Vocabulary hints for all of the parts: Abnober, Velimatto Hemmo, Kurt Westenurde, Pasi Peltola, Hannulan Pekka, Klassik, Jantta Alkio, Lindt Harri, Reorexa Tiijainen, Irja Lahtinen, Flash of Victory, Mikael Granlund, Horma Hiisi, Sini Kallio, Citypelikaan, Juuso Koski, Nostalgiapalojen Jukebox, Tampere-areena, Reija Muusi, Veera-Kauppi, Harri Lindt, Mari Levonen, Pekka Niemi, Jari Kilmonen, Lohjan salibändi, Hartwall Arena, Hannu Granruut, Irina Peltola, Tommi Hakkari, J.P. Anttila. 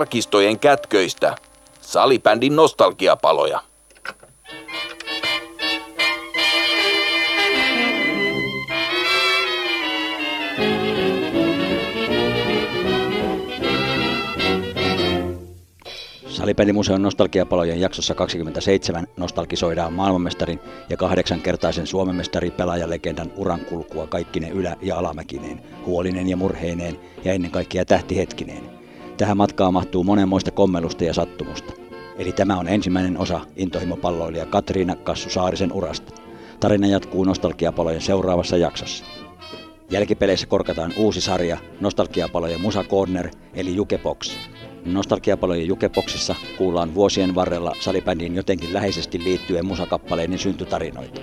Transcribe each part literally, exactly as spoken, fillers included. arkistojen kätköistä. Salibändin nostalgiapaloja. Salibändimuseon nostalgiapalojen jaksossa kaksikymmentäseitsemän nostalgisoidaan maailmanmestarin ja kahdeksankertaisen Suomenmestarin pelaajalegendan urankulkua kaikkine ylä- ja alamäkineen, huolinen ja murheineen ja ennen kaikkea tähtihetkineen. Tähän matkaan mahtuu monenmoista kommelusta ja sattumusta. Eli tämä on ensimmäinen osa intohimopalloilija Katriina Kassu Saarisen urasta. Tarina jatkuu nostalgiapalojen seuraavassa jaksossa. Jälkipeleissä korkataan uusi sarja, nostalgiapalojen Musa Corner eli Jukebox. Nostalgiapalojen Jukeboxissa kuullaan vuosien varrella salibändiin jotenkin läheisesti liittyen musakappaleiden syntytarinoita.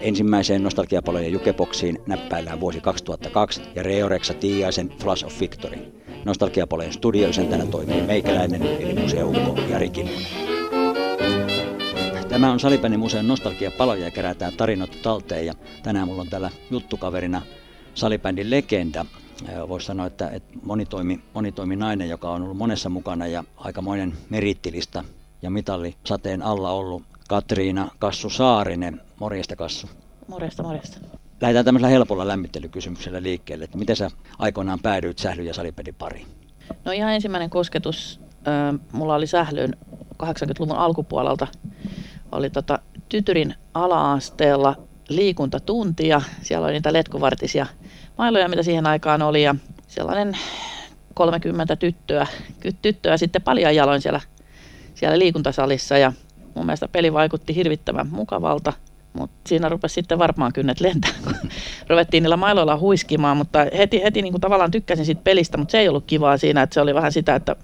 Ensimmäiseen nostalgiapalojen Jukeboxiin näppäillään vuosi kaksituhattakaksi ja Reorexa Tiijaisen Flash of Victory. Nostalgiapalojen studioisäntänä toimii meikäläinen eli museoukko Jari Kilmonen. Tämä on Salibändimuseon nostalgiapaloja ja kerätään tarinot talteen ja tänään mulla on täällä juttukaverina salibändin legenda. Voisi sanoa, että, että monitoimi, monitoiminainen, joka on ollut monessa mukana ja aikamoinen merittilista ja mitalli sateen alla ollut Katriina Kassu Saarinen. Morjesta Kassu. Morjesta, morjesta. Lähdetään tämmöisellä helpolla lämmittelykysymyksellä liikkeelle, että miten sä aikoinaan päädyit sähly- ja salibändin pariin? No ihan ensimmäinen kosketus äh, mulla oli sählyyn kahdeksankymmentäluvun alkupuolelta. Oli tota, tytyrin ala-asteella liikuntatuntia, siellä oli niitä letkuvartisia mailoja, mitä siihen aikaan oli, ja sellainen kolmekymmentä tyttöä, tyttöä sitten paljaan jaloin siellä, siellä liikuntasalissa, ja mun mielestä peli vaikutti hirvittävän mukavalta, mutta siinä rupesi sitten varmaan kynnet lentää, kun ruvettiin niillä mailoilla huiskimaan, mutta heti, heti niin kuin tavallaan tykkäsin siitä pelistä, mutta se ei ollut kivaa siinä, että se oli vähän sitä, että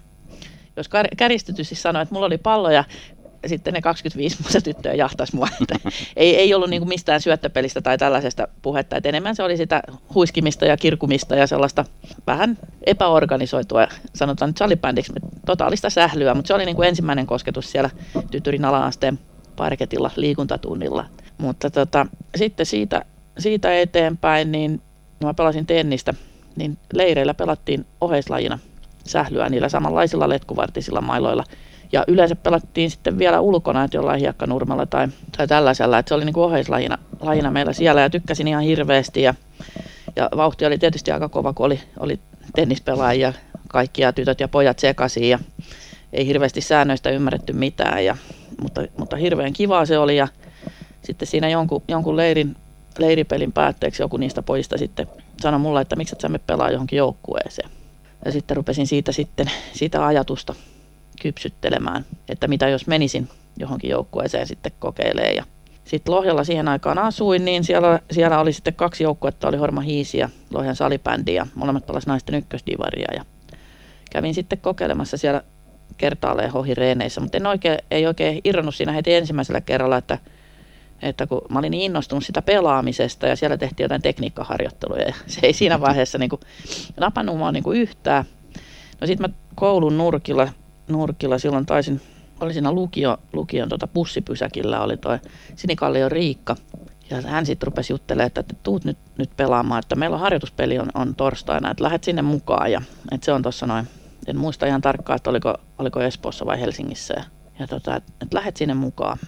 jos käristetysti sanoi, että mulla oli palloja, ja sitten ne kaksikymmentäviisi muuta tyttöä jahtaisi mua. Ei, ei ollut niinku mistään syöttöpelistä tai tällaisesta puhetta. Et enemmän se oli sitä huiskimista ja kirkumista ja sellaista vähän epäorganisoitua, sanotaan nyt salibändiksi, totaalista sählyä. Mutta se oli niinku ensimmäinen kosketus siellä tytyrin ala-asteen parketilla, liikuntatunnilla. Mutta tota, sitten siitä, siitä eteenpäin, niin mä pelasin tennistä, niin leireillä pelattiin oheislajina sählyä niillä samanlaisilla letkuvartisilla mailoilla. Ja yleensä pelattiin sitten vielä ulkona, että jollain hiekkanurmalla tai, tai tällaisella. Että se oli niin kuin oheislajina lajina meillä siellä ja tykkäsin ihan hirveästi. Ja, ja vauhti oli tietysti aika kova, kun oli, oli tennispelaajia, kaikkia tytöt ja pojat sekaisin. Ja ei hirveästi säännöistä ymmärretty mitään, ja, mutta, mutta hirveän kivaa se oli. Ja sitten siinä jonkun, jonkun leirin, leiripelin päätteeksi joku niistä pojista sitten sanoi mulle, että miksi et sä me pelaa johonkin joukkueeseen. Ja sitten rupesin siitä, sitten, siitä ajatusta kypsyttelemään, että mitä jos menisin johonkin joukkueeseen sitten kokeilemaan. Ja sitten Lohjalla siihen aikaan asuin, niin siellä, siellä oli sitten kaksi joukkuetta, oli Horma Hiisi ja Lohjan salibändi, ja molemmat pelasivat naisten ykkösdivaria. Ja kävin sitten kokeilemassa siellä kertaalleen hohireeneissä, mutta en oikein, ei oikein irronnut siinä heti ensimmäisellä kerralla, että, että kun mä olin niin innostunut sitä pelaamisesta, ja siellä tehtiin jotain tekniikkaharjoitteluja, ja se ei siinä vaiheessa niin kuin napannut mua niin kuin yhtään. No sitten mä koulun nurkilla Nurkilla silloin taisin, oli siinä lukio, lukion tota bussipysäkillä oli toi Sini Kallion Riikka. Ja hän sitten rupesi juttelemaan, että, että tuut nyt, nyt pelaamaan, että meillä on harjoituspeli on, on torstaina, että lähdet sinne mukaan. Ja, että se on tuossa noin, en muista ihan tarkkaan, että oliko, oliko Espoossa vai Helsingissä. Ja, ja tota, että, että lähdet sinne mukaan.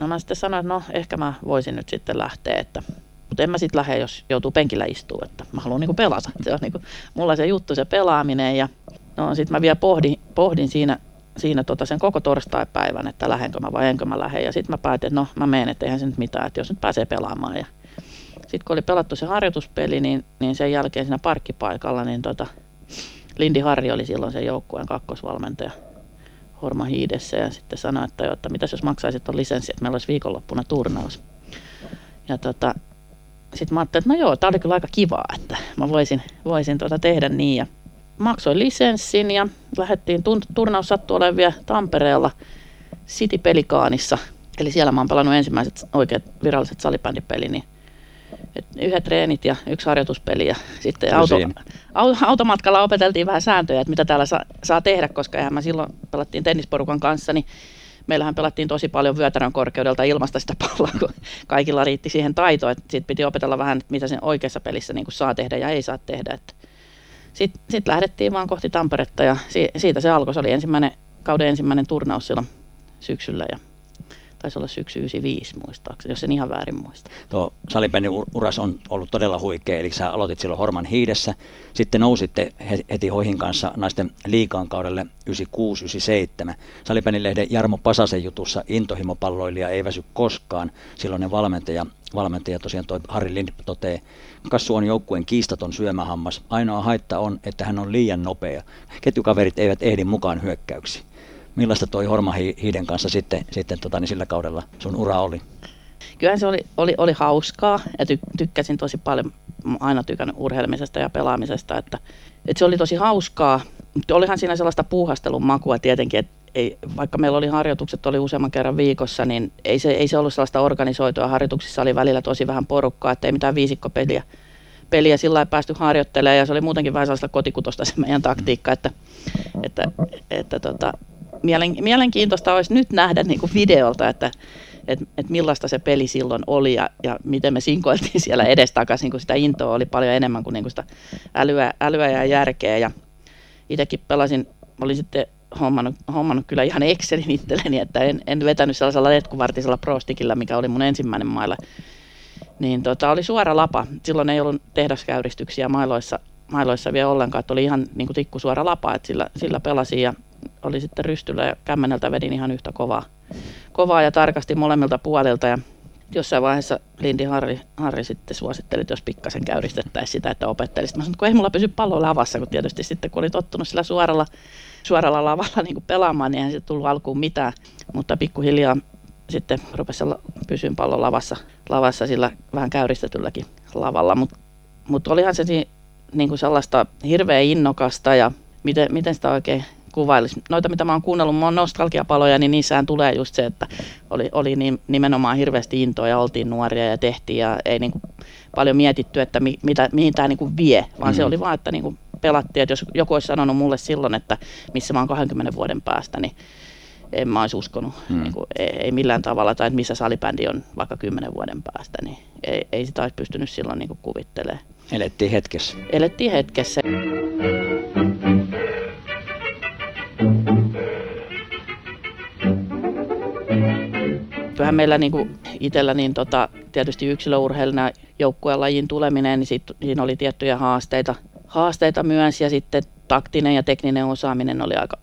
No mä sitten sanoin, että no ehkä mä voisin nyt sitten lähteä, että... Mutta en mä sitten lähde, jos joutuu penkillä istua, että mä haluan niinku pelata. Se on niinku, mulla se juttu, se pelaaminen ja... No sit mä vielä pohdin, pohdin siinä, siinä tota sen koko torstaipäivän, että lähdenkö mä vai enkö mä lähde. Ja sit mä päätin, että no mä menen, että eihän se nyt mitään, että jos nyt pääsee pelaamaan. Ja sit kun oli pelattu se harjoituspeli, niin, niin sen jälkeen siinä parkkipaikalla, niin tota Lindt Harri oli silloin sen joukkueen kakkosvalmentaja Horma Hiidessä. Ja sitten sanoi, että, jo, että mitäs jos maksaisit ton lisenssi, että meillä olisi viikonloppuna turnaus. Ja tota sit mä ajattelin, että no joo, tää oli kyllä aika kivaa, että mä voisin, voisin tota tehdä niin ja... Maksoin lisenssin ja lähdettiin, turnaus sattui olemaan vielä Tampereella Citypelikaanissa. Eli siellä mä oon pelannut ensimmäiset oikeat viralliset salibändipeli, niin yhdet treenit ja yksi harjoituspeli. Ja sitten auto, automatkalla opeteltiin vähän sääntöjä, että mitä täällä saa, saa tehdä, koska eihän mä silloin pelattiin tennisporukan kanssa, niin meillähän pelattiin tosi paljon vyötärön korkeudelta ilmasta sitä palloa, kun kaikilla riitti siihen taitoa. Sitten piti opetella vähän, mitä sen oikeassa pelissä niin kuin saa tehdä ja ei saa tehdä. Että Sitten sit lähdettiin vaan kohti Tamperetta ja si, siitä se alkoi. Se oli ensimmäinen, kauden ensimmäinen turnaus silloin syksyllä ja taisi olla syksy yhdeksänkymmentäviisi muistaakseni, jos en ihan väärin muista. Tuo salibändin uras on ollut todella huikea, eli sä aloitit silloin Horman Hiidessä, sitten nousitte heti Hoihin kanssa naisten liigaan kaudelle yhdeksänkymmentäkuusi yhdeksänkymmentäseitsemän. Salibändilehden Jarmo Pasasen jutussa intohimopalloilija ei väsy koskaan, silloinen valmentaja, valmentaja tosiaan toi Harri Lindt toteaa, Kassu on joukkueen kiistaton syömähammas, ainoa haitta on, että hän on liian nopea, ketjukaverit eivät ehdi mukaan hyökkäyksiin. Millaista toi Horma Hiiden kanssa sitten, sitten tota, niin sillä kaudella sun ura oli? Kyllähän se oli, oli, oli hauskaa ja ty, tykkäsin tosi paljon, aina tykännyt urheilemisesta ja pelaamisesta, että, että se oli tosi hauskaa. Mutta olihan siinä sellaista puuhastelun makua tietenkin, että ei, vaikka meillä oli harjoitukset oli useamman kerran viikossa, niin ei se, ei se ollut sellaista organisoitua. Harjoituksissa oli välillä tosi vähän porukkaa, ettei mitään viisikkopeliä peliä sillä lailla päästy harjoittelemaan ja se oli muutenkin vähän sellaista kotikutosta se meidän taktiikka, että, että, että, että tota, mielenkiintoista olisi nyt nähdä niin kuin videolta, että, että, että millaista se peli silloin oli ja, ja miten me sinkoiltiin siellä edestakaisin, kun sitä intoa oli paljon enemmän kuin, niin kuin sitä älyä, älyä ja järkeä. Ja itsekin pelasin, olin sitten hommannut, hommannut kyllä ihan Excelin itselleni, että en, en vetänyt sellaisella letkuvartisella prostikillä, mikä oli mun ensimmäinen mailla. Niin tota, oli suora lapa. Silloin ei ollut tehdaskäyristyksiä mailoissa, mailoissa vielä ollenkaan, että oli ihan niin kuin tikkusuora lapa, että sillä, sillä pelasin ja oli sitten rystyllä ja kämmeneltä vedin ihan yhtä kovaa, kovaa ja tarkasti molemmilta puolilta. Ja jossain vaiheessa Lindy Harri, Harri sitten suositteli, että jos pikkasen käyristettäisiin sitä, että opettelisit. Mä sanoin, kun ei mulla pysy pallo lavassa, kun tietysti sitten kun oli tottunut sillä suoralla, suoralla lavalla niin kuin pelaamaan, niin eihän se tullut alkuun mitään. Mutta pikkuhiljaa sitten rupesi pysyä pallon lavassa, lavassa sillä vähän käyristetylläkin lavalla. Mutta mut olihan se niin kuin sellaista hirveän innokasta ja miten, miten sitä oikein kuvailisi. Noita, mitä mä oon kuunnellut, mä oon nostalgiapaloja, niin niissään tulee just se, että oli, oli nimenomaan hirveästi intoa ja oltiin nuoria ja tehtiin ja ei niin kuin paljon mietitty, että mi, mitä, mihin tämä niin kuin vie, vaan mm. se oli vaan, että niin kuin pelattiin, että jos joku olisi sanonut mulle silloin, että missä mä oon kahdenkymmenen vuoden päästä, niin en mä olisi uskonut, mm. niin kuin, ei, ei millään tavalla, tai että missä salibändi on vaikka kymmenen vuoden päästä, niin ei, ei sitä olisi pystynyt silloin niin kuin kuvittelemaan. Elettiin hetkessä. Elettiin hetkessä. Kyllähän meillä niinku itsellä niin tota, tietysti yksilöurheilina joukkueen lajiin tuleminen, niin siitä, siinä oli tiettyjä haasteita, haasteita myös ja sitten taktinen ja tekninen osaaminen oli aika,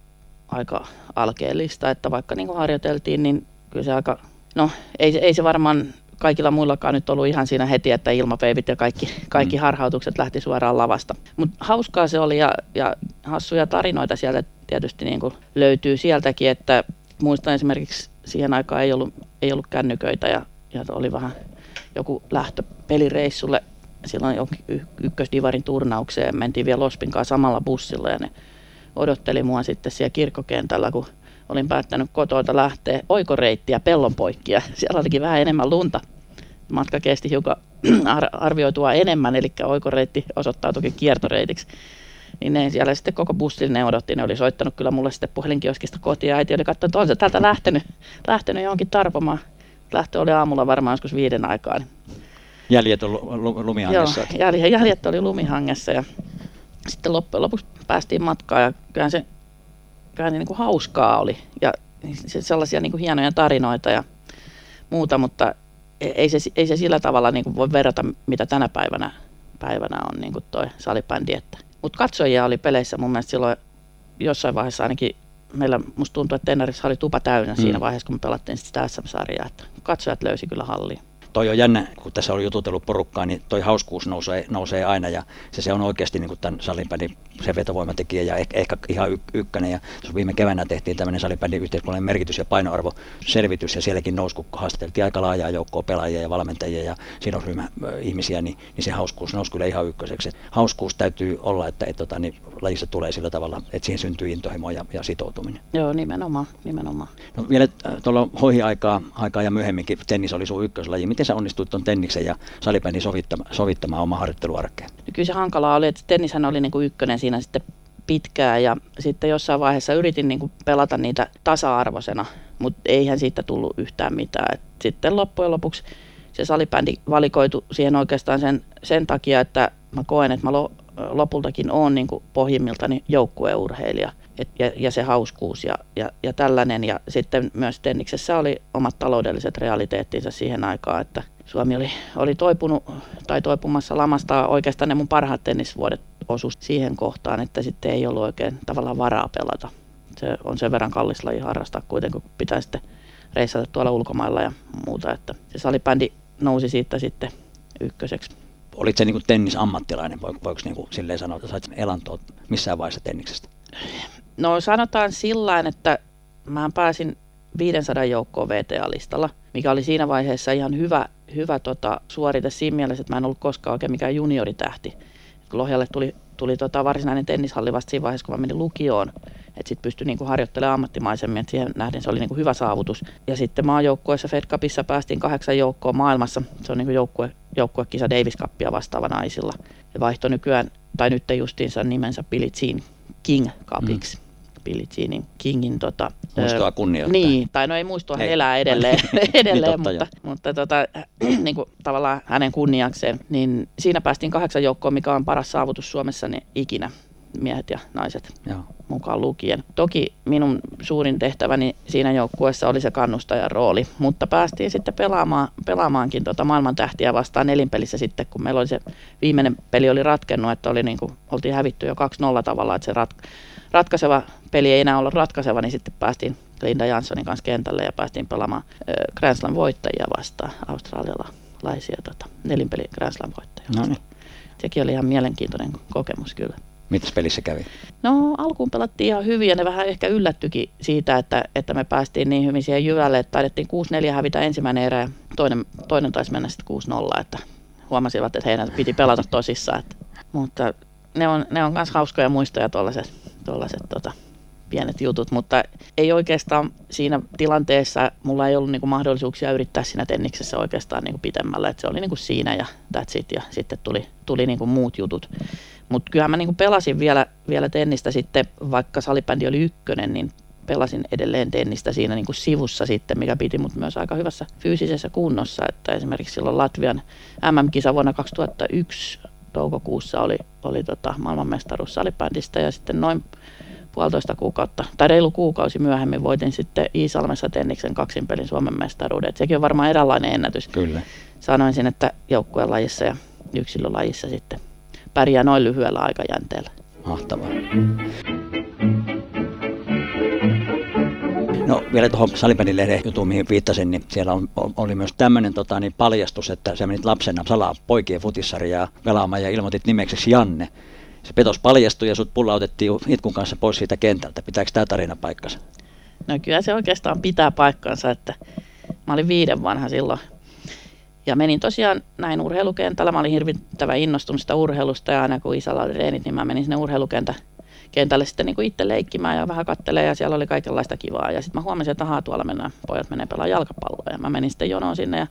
aika alkeellista, että vaikka niinku harjoiteltiin, niin kyllä se aika, no ei, ei se varmaan kaikilla muillakaan nyt ollut ihan siinä heti, että ilmapeivit ja kaikki, kaikki harhautukset lähti suoraan lavasta. Mutta hauskaa se oli ja, ja hassuja tarinoita sieltä tietysti niinku löytyy sieltäkin, että muistan esimerkiksi siihen aikaan ei ollut, ei ollut kännyköitä ja, ja oli vähän joku lähtö pelireissulle silloin ykkösdivarin turnaukseen. Mentiin vielä Lospin kanssa samalla bussilla ja ne odotteli mua sitten siellä kirkkokentällä, kun olin päättänyt kotoilta lähteä oikoreittiä pellon poikki. Siellä olikin vähän enemmän lunta. Matka kesti hiukan arvioitua enemmän, eli oikoreitti osoittautuikin kiertoreitiksi. Niin ne siellä sitten koko bussille ne odotti, ne oli soittanut kyllä mulle sitten puhelinkioskista kotiin ja äiti oli katsonut, että on se täältä lähtenyt, lähtenyt johonkin tarpomaan. Lähtö oli aamulla varmaan joskus viiden aikaa. Niin. Jäljet oli lumihangessa. Joo, jäljet, jäljet oli lumihangessa ja sitten loppujen lopuksi päästiin matkaan ja kyllähän se, kyllähän se niin kuin hauskaa oli ja sellaisia niin kuin hienoja tarinoita ja muuta, mutta ei se, ei se sillä tavalla niin kuin voi verrata, mitä tänä päivänä, päivänä on niin kuin toi salibändi, että mutta katsojia oli peleissä mun mielestä silloin jossain vaiheessa ainakin, meillä musta tuntuu, että Tenerissä oli tupa täynnä mm. siinä vaiheessa, kun me pelattiin sitä S M-sarjaa, että katsojat löysi kyllä halliin. Toi on jännä, kun tässä on jututellut porukkaa, niin toi hauskuus nousee, nousee aina ja se, se on oikeasti niin kuin tämän salibändin se vetovoimatekijä ja ehkä, ehkä ihan ykkönen. Ja viime keväänä tehtiin tämmöinen salibändin yhteiskunnallinen merkitys ja painoarvoselvitys ja sielläkin nousi, kun haastateltiin aika laajaa joukkoa pelaajia ja valmentajia ja sidosryhmä ihmisiä, niin, niin se hauskuus nousi kyllä ihan ykköseksi. Et hauskuus täytyy olla, että et, tota, niin lajissa tulee sillä tavalla, että siihen syntyy intohimo ja, ja sitoutuminen. Joo, nimenomaan. nimenomaan. No, vielä tuolla hoihi-aikaa aikaa ja myöhemminkin tennis oli sun ykköslaji. Miten sä onnistuit tuon tenniksen ja salibändin sovittama, sovittamaan oma harjoitteluarkeen? Kyllä se hankalaa oli, että tennishän oli niinku ykkönen siinä sitten pitkään ja sitten jossain vaiheessa yritin niinku pelata niitä tasa-arvoisena, mutta eihän siitä tullut yhtään mitään. Et sitten loppujen lopuksi se salibändi valikoitu siihen oikeastaan sen, sen takia, että mä koen, että mä lopultakin on niin kuin pohjimmiltani joukkueurheilija. Et, ja, ja se hauskuus ja, ja, ja tällainen. Ja sitten myös tenniksessä oli omat taloudelliset realiteettinsa siihen aikaan, että Suomi oli, oli toipunut tai toipumassa lamasta. Oikeastaan ne mun parhaat tennisvuodet osuivat siihen kohtaan, että sitten ei ollut oikein tavallaan varaa pelata. Se on sen verran kallis laji harrastaa kuitenkin, kun pitää sitten reissata tuolla ulkomailla ja muuta. Että se salibändi nousi siitä sitten ykköseksi. Olitko se niin kuin tennisammattilainen, voiko niin silleen sanoa, että sait elantoa missään vaiheessa tenniksestä? No sanotaan sillain, että mä pääsin viisisataa joukkoon V T A-listalla, mikä oli siinä vaiheessa ihan hyvä, hyvä tota, suorite siinä mielessä, että mä en ollut koskaan oikein mikään junioritähti. Lohjalle tuli, tuli tota, varsinainen tennishalli vasta siinä vaiheessa, kun mä menin lukioon, että sitten pystyi niinku harjoittelemaan ammattimaisemmin, että siihen nähden se oli niinku hyvä saavutus. Ja sitten maajoukkueessa Fed Cupissa päästiin kahdeksan joukkoon maailmassa, se on niinku joukkue, joukkuekisa Davis Cupia vastaava naisilla. Se vaihtoi nykyään, tai nyt justiinsa nimensä Billie Jean King Cupiksi. Mm. Billie Jeanin Kingin tota, muistoa kunnioittaa. Niin, tai no ei muistoa, hän elää edelleen, edelleen niin mutta, mutta tota, niin kuin, tavallaan hänen kunniakseen. Niin siinä päästiin kahdeksan joukkoon, mikä on paras saavutus Suomessa niin ikinä, miehet ja naiset Joo. mukaan lukien. Toki minun suurin tehtäväni siinä joukkueessa oli se kannustajan rooli, mutta päästiin sitten pelaamaan, pelaamaankin tota maailman tähtiä vastaan nelinpelissä sitten, kun meillä oli se viimeinen peli oli ratkennut, että oli niin kuin, oltiin hävitty jo kaksi nolla tavallaan, että se rat- ratkaiseva peli ei enää ollut ratkaiseva, niin sitten päästiin Linda Janssonin kanssa kentälle ja päästiin pelaamaan äh, Grand Slam voittajia vastaan, australialaisia tota, nelinpeli Grand Slam voittajia vastaan. No niin. Sekin oli ihan mielenkiintoinen kokemus kyllä. Mitäs pelissä kävi? No alkuun pelattiin ihan hyvin ja ne vähän ehkä yllättyikin siitä, että, että me päästiin niin hyvin siihen jyvälle, että taidettiin kuusi neljä hävitä ensimmäinen erä ja toinen, toinen taisi mennä sitten kuusi nolla, että huomasivat, että heidän piti pelata tosissaan. Että, mutta ne on, ne on myös hauskoja muistoja tuollaiset tota, pienet jutut, mutta ei oikeastaan siinä tilanteessa, mulla ei ollut niinku mahdollisuuksia yrittää siinä tenniksessä oikeastaan niinku pitemmällä, että se oli niinku siinä ja that's it ja sitten tuli, tuli niinku muut jutut. Mutta kyllähän mä niinku pelasin vielä, vielä tennistä sitten, vaikka salibändi oli ykkönen, niin pelasin edelleen tennistä siinä niinku sivussa sitten, mikä piti mut myös aika hyvässä fyysisessä kunnossa. Että esimerkiksi silloin Latvian M M-kisa vuonna kaksituhattayksi toukokuussa oli, oli tota maailmanmestaruus salibändistä ja sitten noin puolitoista kuukautta tai reilu kuukausi myöhemmin voitin sitten Iisalmessa tenniksen kaksinpelin Suomen mestaruudet. Sekin on varmaan eräänlainen ennätys. Kyllä. Sanoisin, että joukkueen lajissa ja yksilölajissa sitten pärjää noin lyhyellä aikajänteellä. Mahtavaa. No vielä tuohon salibändilehden jutuun, mihin viittasin, niin siellä on, oli myös tämmöinen tota, niin paljastus, että sä menit lapsena salaa poikien futissarjaa pelaamaan ja ilmoitit nimeksesi Janne. Se petos paljastui ja sut pullautettiin itkun kanssa pois siitä kentältä. Pitääkö tämä tarina paikkansa? No kyllä se oikeastaan pitää paikkansa, että mä olin viiden vanha silloin. Ja menin tosiaan näin urheilukentällä. Mä olin hirvittävän innostunut sitä urheilusta ja aina kun isällä oli reenit, niin mä menin sinne urheilukentälle sitten niin kuin itse leikkimään ja vähän kattelemaan ja siellä oli kaikenlaista kivaa. Ja sitten mä huomasin, että ahaa, tuolla mennään, pojat menee pelaamaan jalkapalloa. Ja mä menin sitten jonoon sinne ja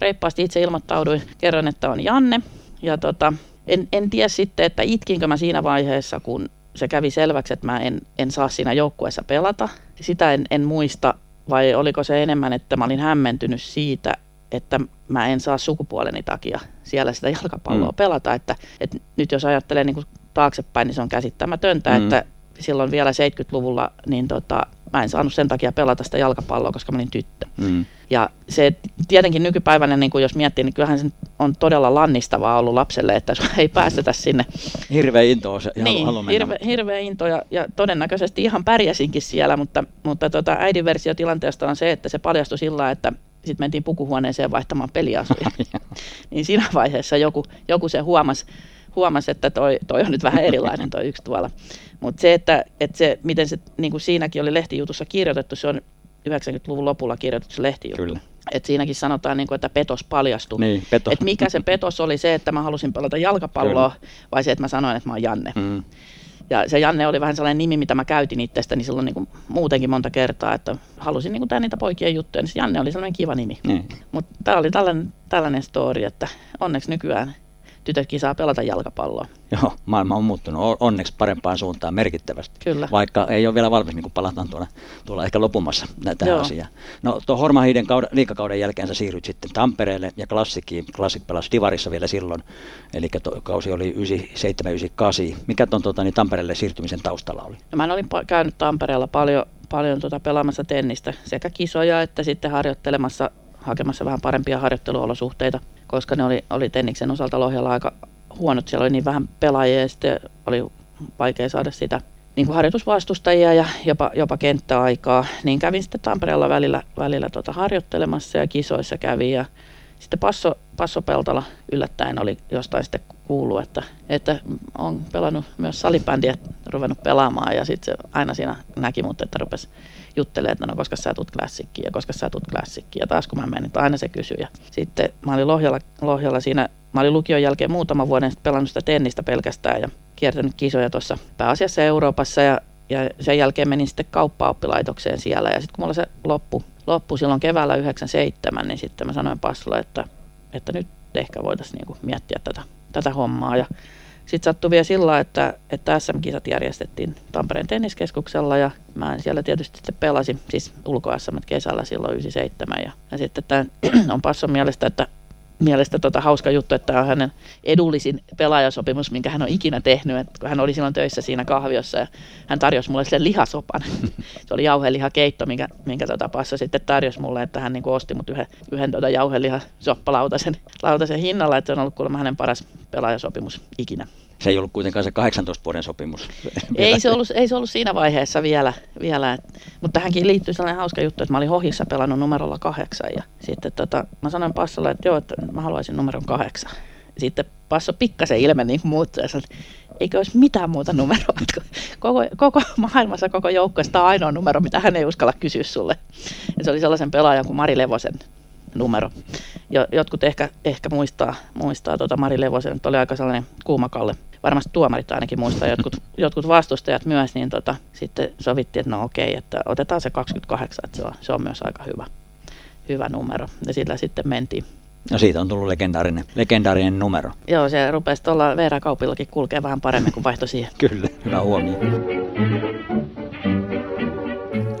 reippaasti itse ilmoittauduin. Kerron, että on Janne ja tota... En, en tiedä sitten, että itkinkö mä siinä vaiheessa, kun se kävi selväksi, että mä en, en saa siinä joukkueessa pelata. Sitä en, en muista, vai oliko se enemmän, että mä olin hämmentynyt siitä, että mä en saa sukupuoleni takia siellä sitä jalkapalloa mm. pelata. Että, että nyt jos ajattelee niin kuin taaksepäin, niin se on käsittämätöntä, mm. että silloin vielä seitsemänkymmentäluvulla niin tota, mä en saanut sen takia pelata sitä jalkapalloa, koska mä olin tyttö. Mm. Ja se tietenkin nykypäivänä, niin jos miettii, niin kyllähän se on todella lannistavaa ollut lapselle, että sua ei päästetä sinne. Hirveä into on se, niin, halu mennä. Hirve, hirveä into ja, ja todennäköisesti ihan pärjäsinkin siellä, mutta, mutta tota, äidin versio tilanteesta on se, että se paljastui sillä, että sitten mentiin pukuhuoneeseen vaihtamaan peliasuja. Niin siinä vaiheessa joku, joku sen huomasi. Huomasi, että toi, toi on nyt vähän erilainen toi yksi tuolla. Mutta se, että et se, miten se niin kuin siinäkin oli lehtijutussa kirjoitettu, se on yhdeksänkymmentäluvun lopulla kirjoitettu se lehtijuttu. Et siinäkin sanotaan, niin kuin, että petos paljastui. Niin, petos. Et mikä se petos oli, se, että mä halusin pelata jalkapalloa Kyllä. vai se, että mä sanoin, että mä oon Janne. Mm. Ja se Janne oli vähän sellainen nimi, mitä mä käytin itsestäni silloin niin kuin muutenkin monta kertaa, että halusin niin tehdä niitä poikien juttuja, niin se Janne oli sellainen kiva nimi. Niin. Mutta tämä oli tällainen, tällainen story, että onneksi nykyään tytötkin saa pelata jalkapalloa. Joo, maailma on muuttunut onneksi parempaan suuntaan merkittävästi, kyllä. Vaikka ei ole vielä valmis, niin kuin palataan tuolla, tuolla ehkä lopumassa tähän asiaan. No tuon Horma Hiiden liigakauden jälkeen sä siirryt sitten Tampereelle ja Klassikiin. Klassik pelasi Divarissa vielä silloin, eli kausi oli yhdeksänkymmentäseitsemän yhdeksänkymmentäkahdeksan. Mikä tuon tuota, niin Tampereelle siirtymisen taustalla oli? No, mä olin pa- käynyt Tampereella paljon, paljon tuota pelaamassa tennistä, sekä kisoja että sitten harjoittelemassa, hakemassa vähän parempia harjoitteluolosuhteita, koska ne oli, oli tenniksen osalta Lohjalla aika huonot. Siellä oli niin vähän pelaajia ja sitten oli vaikea saada sitä niin kuin harjoitusvastustajia ja jopa, jopa kenttäaikaa. Niin kävin sitten Tampereella välillä, välillä tuota harjoittelemassa ja kisoissa kävin. Ja sitten Passo, Passo Peltola yllättäen oli jostain sitten kuullut, että, että on pelannut myös salibändiä, ruvennut pelaamaan. Ja sitten se aina siinä näki mut, että rupesi juttelemaan, että no koska sä tulet klassikkiin ja koska sä tulet klassikkiin. Ja taas kun mä menin, että aina se kysyi. Ja sitten mä olin Lohjalla, Lohjalla siinä, mä olin lukion jälkeen muutaman vuoden sitten pelannut sitä tennistä pelkästään ja kiertänyt kisoja tuossa pääasiassa Euroopassa. Ja, ja sen jälkeen menin sitten kauppaoppilaitokseen siellä. Ja sitten kun mulla se loppu, loppu silloin keväällä yhdeksänkymmentäseitsemän, niin sitten mä sanoin Passulle, että, että nyt ehkä voitaisiin niinku miettiä tätä, tätä hommaa. Ja sitten sattui vielä sillä, että, että S M-kisat järjestettiin Tampereen tenniskeskuksella ja mä siellä tietysti sitten pelasin, siis ulko-S M-t kesällä silloin yhdeksänkymmentäseitsemän. Ja, ja sitten tämän on Passon mielestä, että mielestä tota hauska juttu, että tämä on hänen edullisin pelaajasopimus, minkä hän on ikinä tehnyt. Et kun hän oli silloin töissä siinä kahviossa ja hän tarjosi mulle sille lihasopan. Se oli jauhelihakeitto, minkä, minkä tota Passo sitten tarjosi mulle, että hän niinku osti mut yhden, yhden tota jauhelihasoppalautasen lautasen hinnalla. Et se on ollut kuulemma hänen paras pelaajasopimus ikinä. Se ei ollut kuitenkaan se kahdeksantoista vuoden sopimus. Ei se ollut, ei se ollut siinä vaiheessa vielä. vielä. Mutta tähänkin liittyy sellainen hauska juttu, että mä olin Hohjissa pelannut numerolla kahdeksan. Ja sitten tota, mä sanoin Passolle, että joo, että mä haluaisin numeron kahdeksan. Sitten Passo pikkasen ilme niin muuttui ja sanoi, että eikö olisi mitään muuta numeroa. Koko, koko maailmassa, koko joukkueessa tämä on ainoa numero, mitä hän ei uskalla kysyä sulle. Ja se oli sellaisen pelaajan kuin Mari Levosen numero. Jotkut ehkä, ehkä muistaa, muistaa tuota Mari Levosen, että oli aika sellainen kuumakalle. Varmasti tuomarit ainakin muistaa, jotkut, jotkut vastustajat myös, niin tota, sitten sovittiin, että no okei, että otetaan se kaksikymmentäkahdeksan, että se on, se on myös aika hyvä, hyvä numero. Ja sillä sitten mentiin. No siitä on tullut legendaarinen, legendaarinen numero. Joo, se rupesi tuolla Veera-Kaupillakin kulkee vähän paremmin kuin vaihto siihen. Kyllä, hyvä huomio.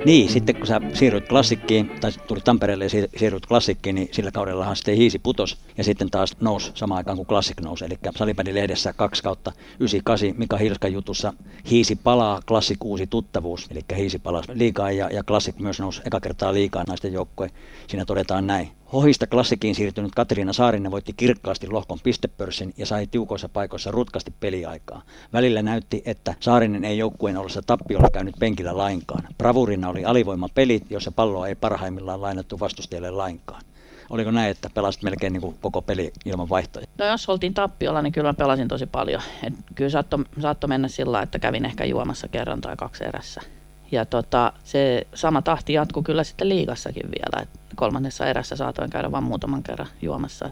Niin, sitten kun sä siirryt klassikkiin, tai tulit Tampereelle ja siirryt klassikkiin, niin sillä kaudellahan sitten Hiisi putos ja sitten taas nousi samaan aikaan kuin Klassik nousi. Eli Salibändi-lehdessä kaksi kautta yhdeksänkymmentäkahdeksan Mika Hilskan jutussa Hiisi palaa, Klassik uusi tuttavuus. Eli Hiisi palasi liigaan ja, ja Klassik myös nousi eka kertaa liigaan naisten joukkoon. Siinä todetaan näin. Hohista Klassikiin siirtynyt Katriina Saarinen voitti kirkkaasti lohkon pistepörssin ja sai tiukoissa paikoissa rutkasti peliaikaa. Välillä näytti, että Saarinen ei joukkueen ollessa tappiolla käynyt penkillä lainkaan. Bravurina oli alivoimapelit, jossa palloa ei parhaimmillaan lainattu vastustajalle lainkaan. Oliko näin, että pelasit melkein niin kuin koko peli ilman vaihtoja? No jos oltiin tappiolla, niin kyllä pelasin tosi paljon. Et kyllä saattoi saatto mennä sillä, että kävin ehkä juomassa kerran tai kaksi erässä. Ja tota, se sama tahti jatkuu kyllä sitten liigassakin vielä. Et kolmannessa erässä saatoin käydä vain muutaman kerran juomassa.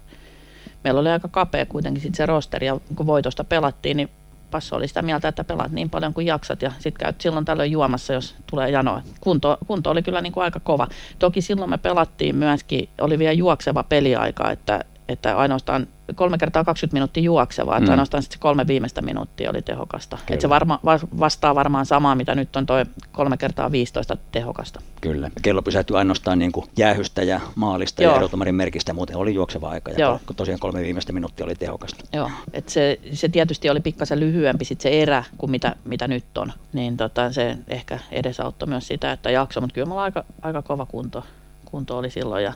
Meillä oli aika kapea kuitenkin sit se rosteri ja kun voitosta pelattiin, niin Passo oli sitä mieltä, että pelaat niin paljon kuin jaksat ja sitten käyt silloin tällöin juomassa, jos tulee janoa. Kunto, kunto oli kyllä niin kuin aika kova. Toki silloin me pelattiin myöskin, oli vielä juokseva peliaika, että, että ainoastaan kolme kertaa kaksikymmentä minuuttia juoksevaa, että mm. ainoastaan sitten kolme viimeistä minuuttia oli tehokasta. Että se varma, vastaa varmaan samaa, mitä nyt on toi kolme kertaa viisitoista tehokasta. Kyllä. Kello pysähtyi ainoastaan niin kuin jäähystä ja maalista Joo. ja erotumarin merkistä, muuten oli juokseva aika, ja Joo. tosiaan kolme viimeistä minuuttia oli tehokasta. Joo, että se, se tietysti oli pikkasen lyhyempi sit se erä kuin mitä, mitä nyt on, niin tota, se ehkä edesauttoi myös sitä, että jakso, mutta kyllä mulla aika, aika kova kunto, kunto oli silloin ja